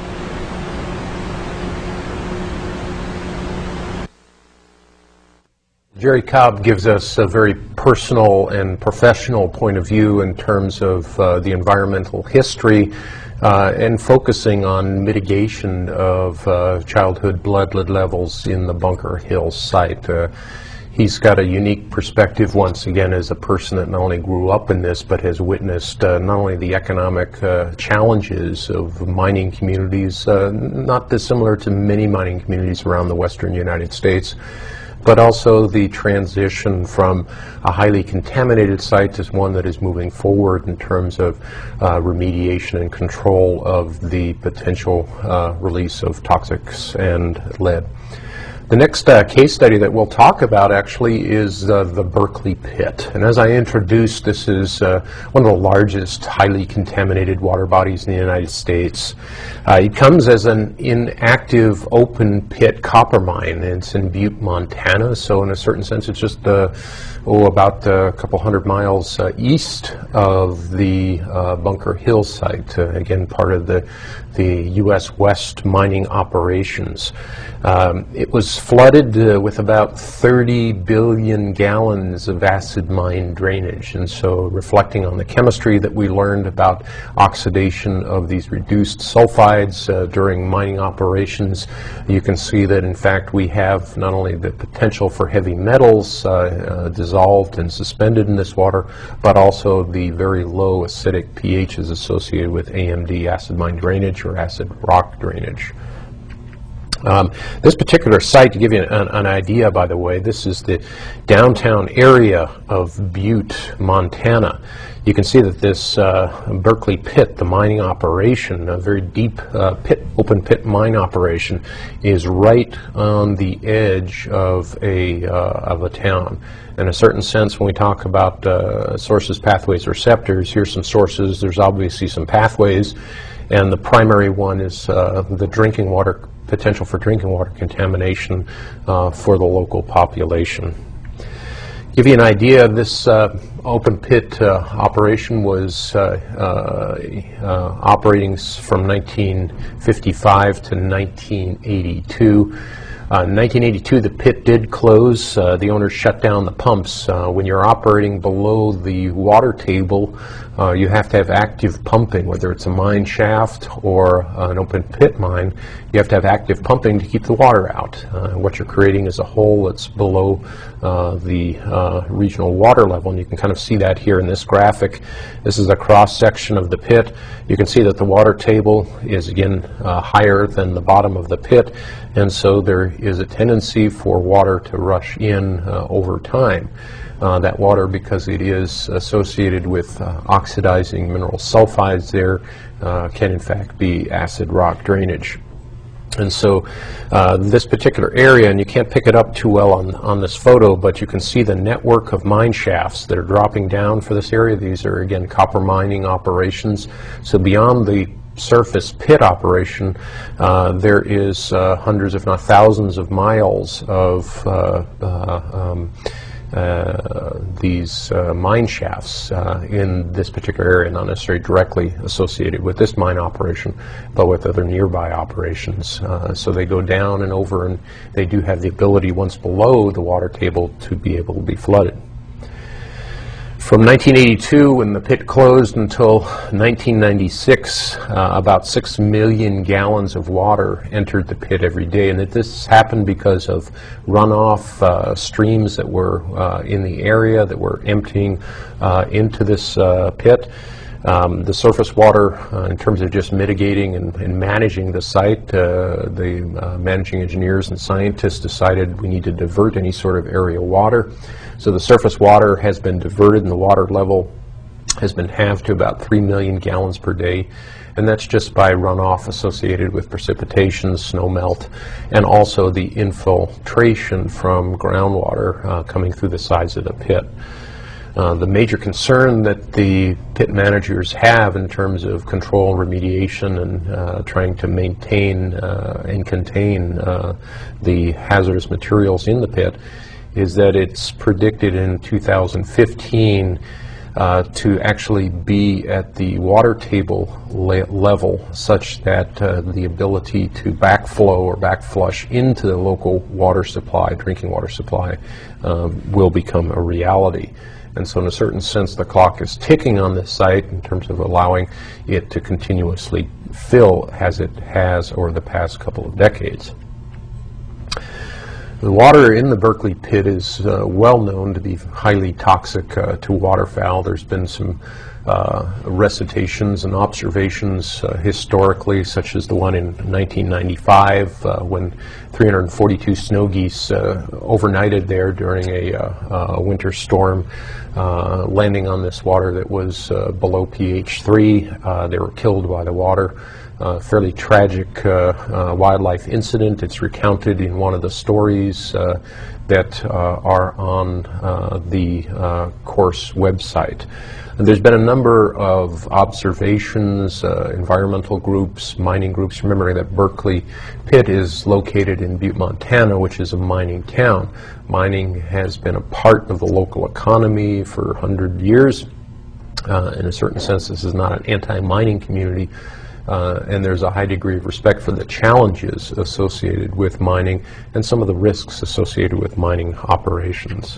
Jerry Cobb gives us a very personal and professional point of view in terms of uh, the environmental history uh, and focusing on mitigation of uh, childhood blood levels in the Bunker Hill site. Uh, he's got a unique perspective once again as a person that not only grew up in this but has witnessed uh, not only the economic uh, challenges of mining communities, uh, not dissimilar to many mining communities around the western United States, but also the transition from a highly contaminated site to one that is moving forward in terms of uh, remediation and control of the potential uh, release of toxics and lead. The next uh, case study that we'll talk about actually is uh, the Berkeley Pit. And as I introduced, this is uh, one of the largest highly contaminated water bodies in the United States. Uh, it comes as an inactive open pit copper mine. It's in Butte, Montana, so in a certain sense it's just uh, oh, about a couple hundred miles uh, east of the uh, Bunker Hill site, uh, again part of the, the U S West mining operations. Um, it was flooded uh, with about thirty billion gallons of acid mine drainage. And so reflecting on the chemistry that we learned about oxidation of these reduced sulfides uh, during mining operations, you can see that in fact we have not only the potential for heavy metals uh, uh, dissolved and suspended in this water, but also the very low acidic pHs associated with A M D, acid mine drainage, or acid rock drainage. Um, this particular site, to give you an, an idea, by the way, this is the downtown area of Butte, Montana. You can see that this uh, Berkeley Pit, the mining operation, a very deep uh, pit, open pit mine operation, is right on the edge of a, uh, of a town. In a certain sense, when we talk about uh, sources, pathways, receptors, here's some sources, there's obviously some pathways, and the primary one is uh, the drinking water, potential for drinking water contamination uh, for the local population. Give you an idea, this uh, open pit uh, operation was uh, uh, uh, operating from nineteen fifty-five to nineteen eighty-two. Uh, in nineteen eighty-two, the pit did close. Uh, the owners shut down the pumps. Uh, when you're operating below the water table, uh, you have to have active pumping, whether it's a mine shaft or uh, an open pit mine. You have to have active pumping to keep the water out. Uh, what you're creating is a hole that's below uh, the uh, regional water level, and you can kind of see that here in this graphic. This is a cross-section of the pit. You can see that the water table is, again, uh, higher than the bottom of the pit, and so there is a tendency for water to rush in uh, over time. Uh, that water, because it is associated with uh, oxidizing mineral sulfides there, uh, can in fact be acid rock drainage. And so uh, this particular area, and you can't pick it up too well on, on this photo, but you can see the network of mine shafts that are dropping down for this area. These are, again, copper mining operations. So beyond the surface pit operation, uh, there is uh, hundreds, if not thousands, of miles of uh, uh, um, uh, these uh, mine shafts uh, in this particular area, not necessarily directly associated with this mine operation, but with other nearby operations. Uh, so they go down and over, and they do have the ability, once below the water table, to be able to be flooded. From nineteen eighty-two, when the pit closed, until nineteen ninety-six, uh, about six million gallons of water entered the pit every day. And it, this happened because of runoff, uh, streams that were uh, in the area that were emptying uh, into this uh, pit. Um, the surface water, uh, in terms of just mitigating and, and managing the site, uh, the uh, managing engineers and scientists decided we need to divert any sort of area water. So the surface water has been diverted, and the water level has been halved to about three million gallons per day. And that's just by runoff associated with precipitation, snow melt, and also the infiltration from groundwater uh, coming through the sides of the pit. Uh, the major concern that the pit managers have in terms of control, remediation, and uh, trying to maintain uh, and contain uh, the hazardous materials in the pit is that it's predicted in two thousand fifteen uh, to actually be at the water table le level such that uh, the ability to backflow or backflush into the local water supply, drinking water supply, um, will become a reality. And so in a certain sense, the clock is ticking on this site in terms of allowing it to continuously fill as it has over the past couple of decades. The water in the Berkeley Pit is uh, well known to be highly toxic uh, to waterfowl. There's been some uh, recitations and observations uh, historically, such as the one in nineteen ninety-five uh, when three hundred forty-two snow geese uh, overnighted there during a uh, uh, winter storm, uh, landing on this water that was uh, below pH three. Uh, they were killed by the water. Uh, fairly tragic uh, uh, wildlife incident. It's recounted in one of the stories uh, that uh, are on uh, the uh, course website. And there's been a number of observations, uh, environmental groups, mining groups. Remembering that Berkeley Pit is located in Butte, Montana, which is a mining town. Mining has been a part of the local economy for one hundred years. Uh, in a certain sense, this is not an anti-mining community. Uh, and there's a high degree of respect for the challenges associated with mining and some of the risks associated with mining operations.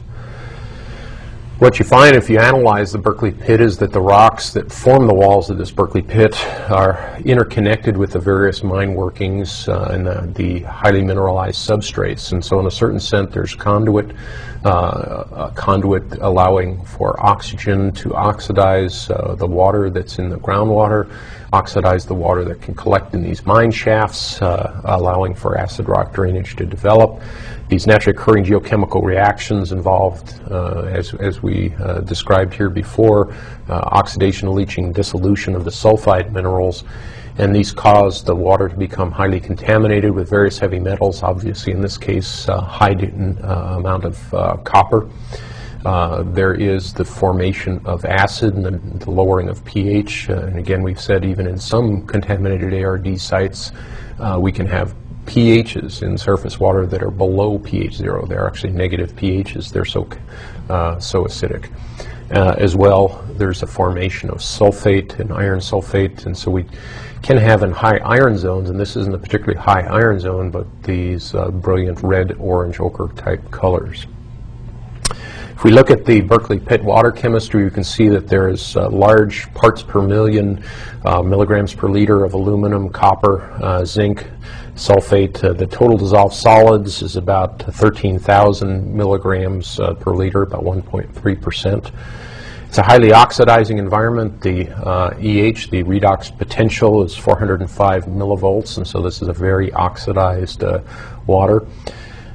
What you find if you analyze the Berkeley Pit is that the rocks that form the walls of this Berkeley Pit are interconnected with the various mine workings uh, and the, the highly mineralized substrates. And so in a certain sense, there's conduit, uh, a conduit allowing for oxygen to oxidize uh, the water that's in the groundwater, oxidize the water that can collect in these mine shafts, uh, allowing for acid rock drainage to develop. These naturally occurring geochemical reactions involved, uh, as, as we uh, described here before, uh, oxidation, leaching, dissolution of the sulfide minerals. And these cause the water to become highly contaminated with various heavy metals, obviously in this case, uh, high uh, amount of uh, copper. Uh, there is the formation of acid and the, the lowering of pH. Uh, and again, we've said even in some contaminated A R D sites, uh, we can have pHs in surface water that are below pH zero. They're actually negative pHs. They're so, uh, so acidic. Uh, as well, there's a formation of sulfate and iron sulfate. And so we can have in high iron zones, and this isn't a particularly high iron zone, but these uh, brilliant red, orange, ochre type colors. If we look at the Berkeley Pit water chemistry, you can see that there is uh, large parts per million, uh, milligrams per liter of aluminum, copper, uh, zinc, sulfate. Uh, the total dissolved solids is about thirteen thousand milligrams uh, per liter, about one point three percent. It's a highly oxidizing environment. The uh, E H, the redox potential, is four hundred five millivolts, and so this is a very oxidized uh, water.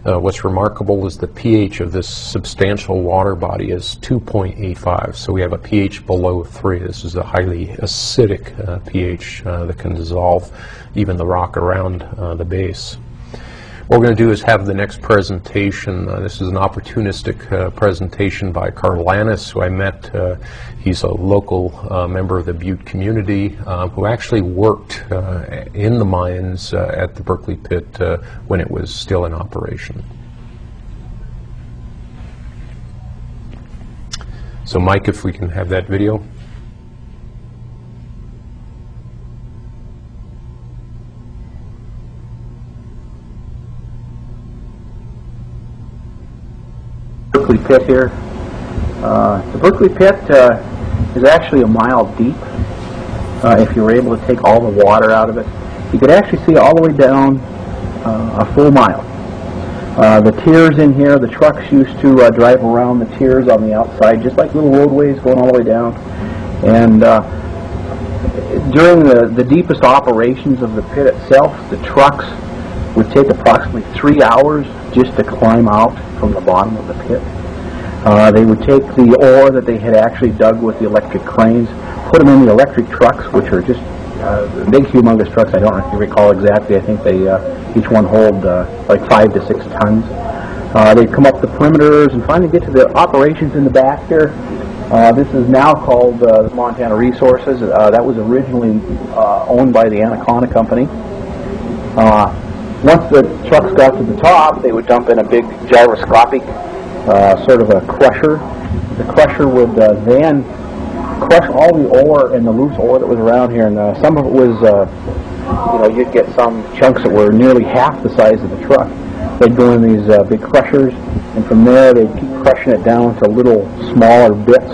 Uh, what's remarkable is the pH of this substantial water body is two point eight five, so we have a pH below three. This is a highly acidic uh, pH uh, that can dissolve even the rock around uh, the base. What we're going to do is have the next presentation. Uh, this is an opportunistic uh, presentation by Carl Lannis, who I met. Uh, he's a local uh, member of the Butte community uh, who actually worked uh, in the mines uh, at the Berkeley Pit uh, when it was still in operation. So Mike, if we can have that video. Pit here. Uh, the Berkeley Pit uh, is actually a mile deep uh, if you were able to take all the water out of it. You could actually see all the way down uh, a full mile. Uh, the tiers in here, the trucks used to uh, drive around the tiers on the outside, just like little roadways going all the way down. And uh, during the, the deepest operations of the pit itself, the trucks would take approximately three hours just to climb out from the bottom of the pit. Uh, they would take the ore that they had actually dug with the electric cranes, put them in the electric trucks, which are just uh, big, humongous trucks. I don't really recall exactly. I think they uh, each one hold uh, like five to six tons. Uh, they'd come up the perimeters and finally get to the operations in the back here. Uh, this is now called uh, Montana Resources. Uh, that was originally uh, owned by the Anaconda Company. Uh, once the trucks got to the top, they would dump in a big gyroscopic uh, sort of a crusher. The crusher would uh, then crush all the ore and the loose ore that was around here, and uh, some of it was, uh, you know, you'd get some chunks that were nearly half the size of the truck. They'd go in these uh, big crushers, and from there they'd keep crushing it down to little smaller bits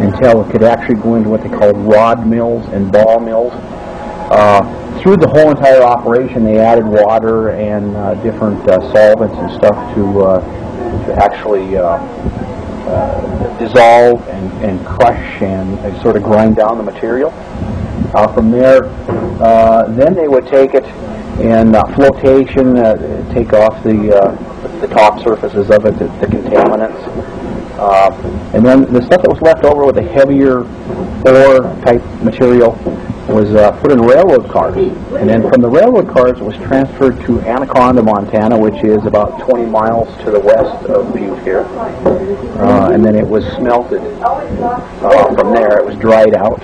until it could actually go into what they called rod mills and ball mills. Uh, through the whole entire operation, they added water and uh, different uh, solvents and stuff to, uh, to actually uh, uh, dissolve and, and crush and uh, sort of grind down the material. Uh, from there, uh, then they would take it and uh, flotation, uh, take off the, uh, the top surfaces of it, the, the contaminants. Uh, and then the stuff that was left over with the heavier ore-type material was uh, put in railroad cars. And then from the railroad cars, it was transferred to Anaconda, Montana, which is about twenty miles to the west of Butte here. Uh, and then it was smelted uh, from there. It was dried out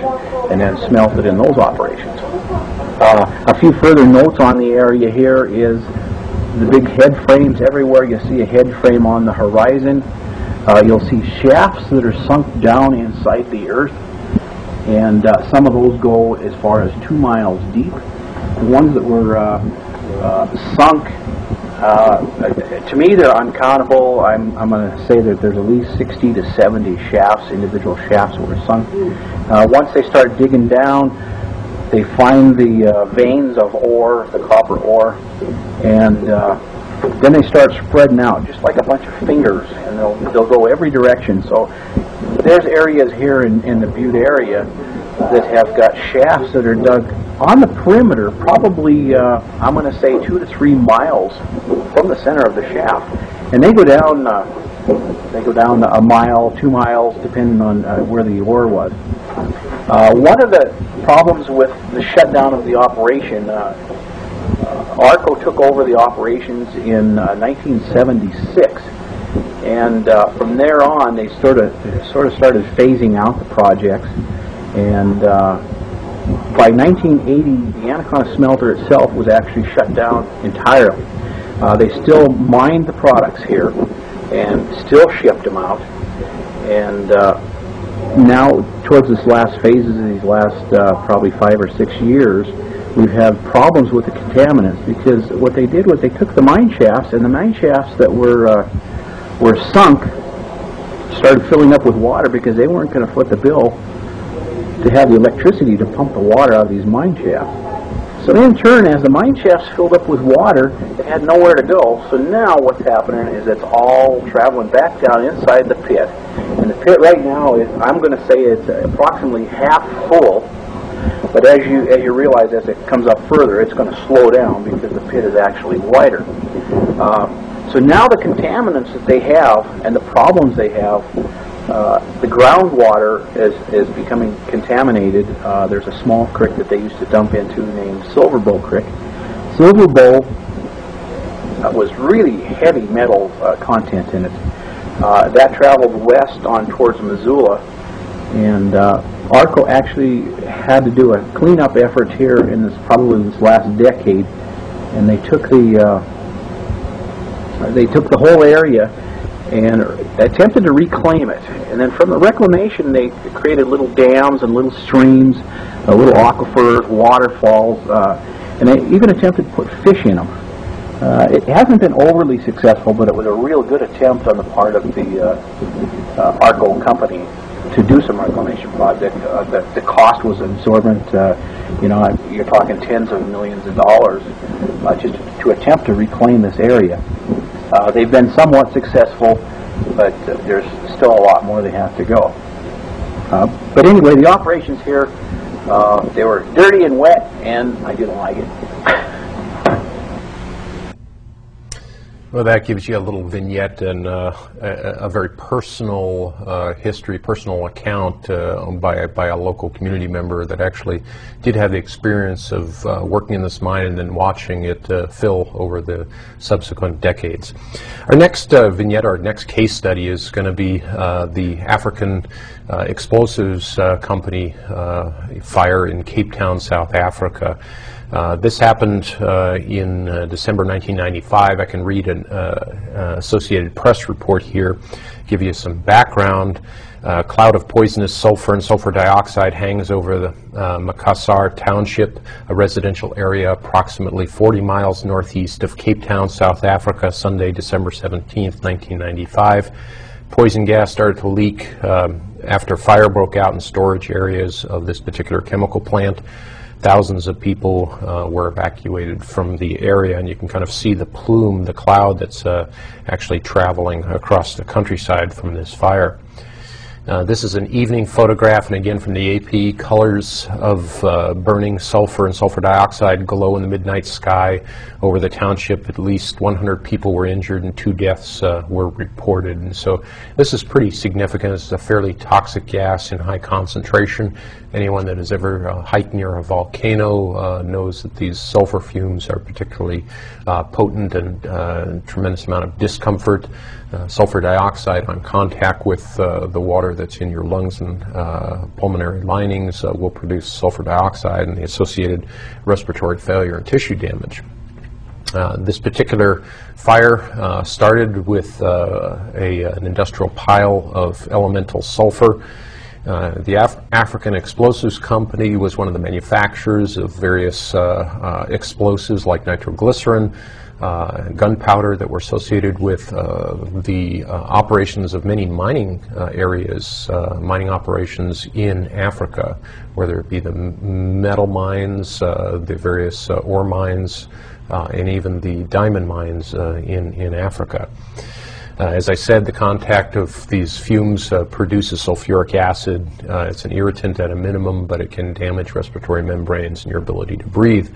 and then smelted in those operations. Uh, a few further notes on the area here is the big head frames. Everywhere you see a head frame on the horizon, uh, you'll see shafts that are sunk down inside the earth, and uh, some of those go as far as two miles deep. The ones that were uh, uh, sunk, uh, to me they're uncountable. I'm, I'm going to say that there's at least sixty to seventy shafts, individual shafts that were sunk. Uh, once they start digging down, they find the uh, veins of ore, the copper ore, and uh, then they start spreading out, just like a bunch of fingers, and they'll, they'll go every direction. So there's areas here in, in the Butte area that have got shafts that are dug on the perimeter, probably, uh, I'm going to say, two to three miles from the center of the shaft. And they go down, uh, they go down a mile, two miles, depending on uh, where the ore was. Uh, one of the problems with the shutdown of the operation, uh, uh, ARCO took over the operations in uh, nineteen seventy-six, and uh, from there on they sort of sort of started phasing out the projects. And uh, by nineteen eighty, the Anaconda smelter itself was actually shut down entirely. Uh, they still mined the products here and still shipped them out, and. Uh, Now, towards this last phases in these last uh, probably five or six years, we've had problems with the contaminants, because what they did was they took the mine shafts, and the mine shafts that were uh, were sunk started filling up with water, because they weren't going to foot the bill to have the electricity to pump the water out of these mine shafts. So in turn, as the mine shafts filled up with water, it had nowhere to go. So now what's happening is it's all traveling back down inside the pit. And the pit right now is, I'm going to say, it's approximately half full, but as you as you realize, as it comes up further, it's going to slow down because the pit is actually wider. Um, so now the contaminants that they have and the problems they have, uh, the groundwater is, is becoming contaminated. Uh, there's a small creek that they used to dump into named Silver Bowl Creek. Silver Bowl uh, was really heavy metal uh, content in it. Uh, that traveled west on towards Missoula, and uh, ARCO actually had to do a cleanup effort here in this probably this last decade, and they took the uh, they took the whole area and attempted to reclaim it. And then from the reclamation, they created little dams and little streams, uh, little aquifers, waterfalls, uh, and they even attempted to put fish in them. Uh, it hasn't been overly successful, but it was a real good attempt on the part of the uh, uh, ARCO company to do some reclamation project. Uh, that the cost was absorbent. Uh, you know, you're talking tens of millions of dollars uh, just to, to attempt to reclaim this area. Uh, they've been somewhat successful, but uh, there's still a lot more they have to go. Uh, but anyway, the operations here, uh, they were dirty and wet, and I didn't like it. Well, that gives you a little vignette and uh, a, a very personal uh, history, personal account uh, by, by a local community member that actually did have the experience of uh, working in this mine and then watching it uh, fill over the subsequent decades. Our next uh, vignette, our next case study is going to be uh, the African Uh, explosives uh, company uh, fire in Cape Town, South Africa. Uh, this happened uh, in uh, December nineteen ninety-five. I can read an uh, uh, Associated Press report here, give you some background. A cloud of poisonous sulfur and sulfur dioxide hangs over the uh, Makassar Township, a residential area approximately forty miles northeast of Cape Town, South Africa, Sunday, December seventeenth, nineteen ninety-five. Poison gas started to leak um, after fire broke out in storage areas of this particular chemical plant. Thousands of people uh, were evacuated from the area, and you can kind of see the plume, the cloud that's uh, actually traveling across the countryside from this fire. Uh, this is an evening photograph, and again from the A P, colors of uh, burning sulfur and sulfur dioxide glow in the midnight sky over the township. At least one hundred people were injured and two deaths uh, were reported. And so this is pretty significant. It's a fairly toxic gas in high concentration. Anyone that has ever uh, hiked near a volcano uh, knows that these sulfur fumes are particularly uh, potent and uh, a tremendous amount of discomfort. Uh, sulfur dioxide on contact with uh, the water that's in your lungs and uh, pulmonary linings uh, will produce sulfur dioxide and the associated respiratory failure and tissue damage. Uh, this particular fire uh, started with uh, a, an industrial pile of elemental sulfur. Uh, the Af African Explosives Company was one of the manufacturers of various uh, uh, explosives like nitroglycerin, Uh, gunpowder that were associated with uh, the uh, operations of many mining uh, areas, uh, mining operations in Africa, whether it be the metal mines, uh, the various uh, ore mines, uh, and even the diamond mines uh, in, in Africa. Uh, as I said, the contact of these fumes uh, produces sulfuric acid. Uh, it's an irritant at a minimum, but it can damage respiratory membranes and your ability to breathe.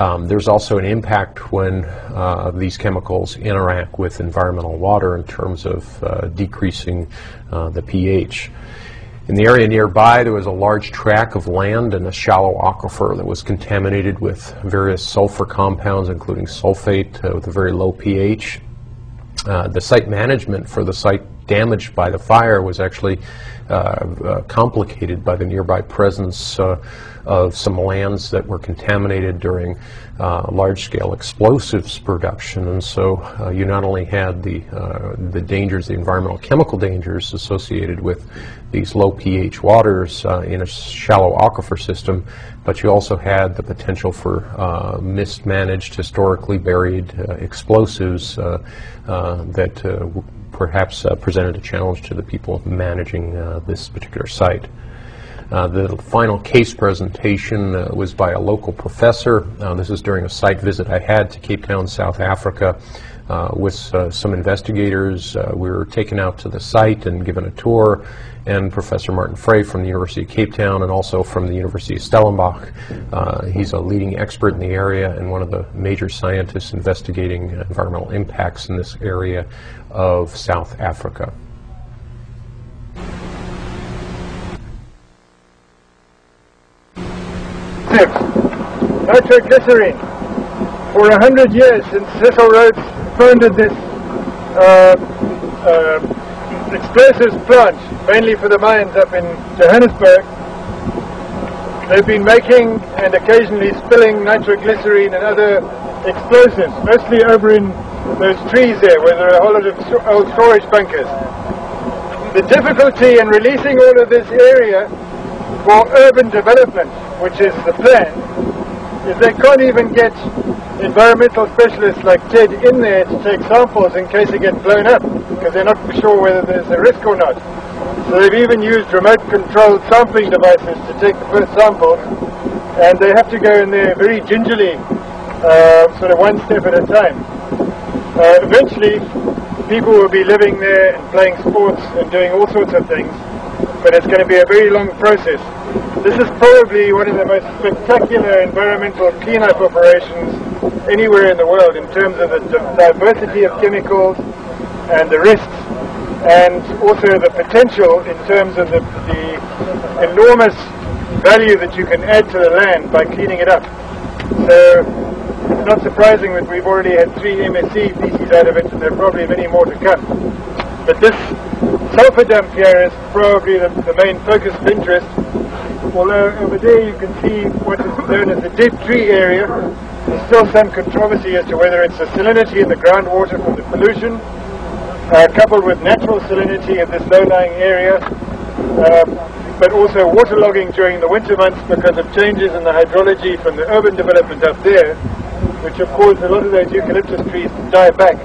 Um, there's also an impact when uh, these chemicals interact with environmental water in terms of uh, decreasing uh, the pH. In the area nearby, there was a large tract of land and a shallow aquifer that was contaminated with various sulfur compounds, including sulfate, uh, with a very low pH. Uh, the site management for the site damaged by the fire was actually uh, uh, complicated by the nearby presence uh, of some lands that were contaminated during uh, large-scale explosives production. And so uh, you not only had the, uh, the dangers, the environmental chemical dangers associated with these low pH waters uh, in a shallow aquifer system, but you also had the potential for uh, mismanaged, historically buried uh, explosives uh, uh, that uh, perhaps uh, presented a challenge to the people managing uh, this particular site. Uh, the final case presentation uh, was by a local professor. Uh, this is during a site visit I had to Cape Town, South Africa, uh, with uh, some investigators. Uh, we were taken out to the site and given a tour, and Professor Martin Frey from the University of Cape Town and also from the University of Stellenbosch. Uh, he's a leading expert in the area and one of the major scientists investigating environmental impacts in this area of South Africa. Six. Nitroglycerin. For a hundred years since Cecil Rhodes founded this uh, uh, explosives plant, mainly for the mines up in Johannesburg, they've been making and occasionally spilling nitroglycerin and other explosives, mostly over in those trees there where there are a whole lot of old storage bunkers. The difficulty in releasing all of this area for urban development, which is the plan, is they can't even get environmental specialists like Ted in there to take samples in case they get blown up, because they're not sure whether there's a risk or not. So they've even used remote-controlled sampling devices to take the first sample, and they have to go in there very gingerly, uh, sort of one step at a time. Uh, eventually, people will be living there and playing sports and doing all sorts of things, but it's going to be a very long process. This is probably one of the most spectacular environmental cleanup operations anywhere in the world in terms of the diversity of chemicals and the risks, and also the potential in terms of the, the enormous value that you can add to the land by cleaning it up. So it's not surprising that we've already had three M S C species out of it, and there are probably many more to come. But this sulfur dump here is probably the, the main focus of interest, although over there you can see what is known as the dead tree area. There's still some controversy as to whether it's the salinity in the groundwater from the pollution, uh, coupled with natural salinity of this low-lying area, uh, but also waterlogging during the winter months because of changes in the hydrology from the urban development up there, which have caused a lot of those eucalyptus trees to die back.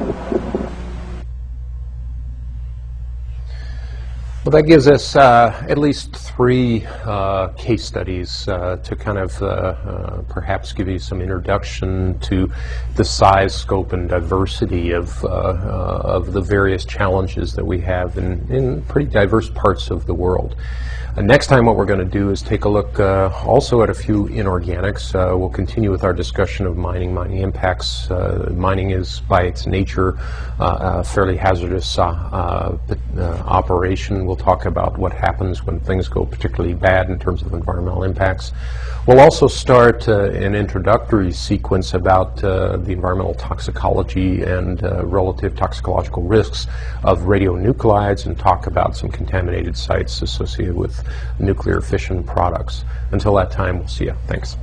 Well, that gives us uh, at least three uh, case studies uh, to kind of uh, uh, perhaps give you some introduction to the size, scope, and diversity of, uh, uh, of the various challenges that we have in, in pretty diverse parts of the world. Uh, next time what we're going to do is take a look uh, also at a few inorganics. Uh, we'll continue with our discussion of mining, mining impacts. Uh, mining is by its nature uh, a fairly hazardous uh, uh, uh, operation. We'll We'll talk about what happens when things go particularly bad in terms of environmental impacts. We'll also start uh, an introductory sequence about uh, the environmental toxicology and uh, relative toxicological risks of radionuclides, and talk about some contaminated sites associated with nuclear fission products. Until that time, we'll see you. Thanks.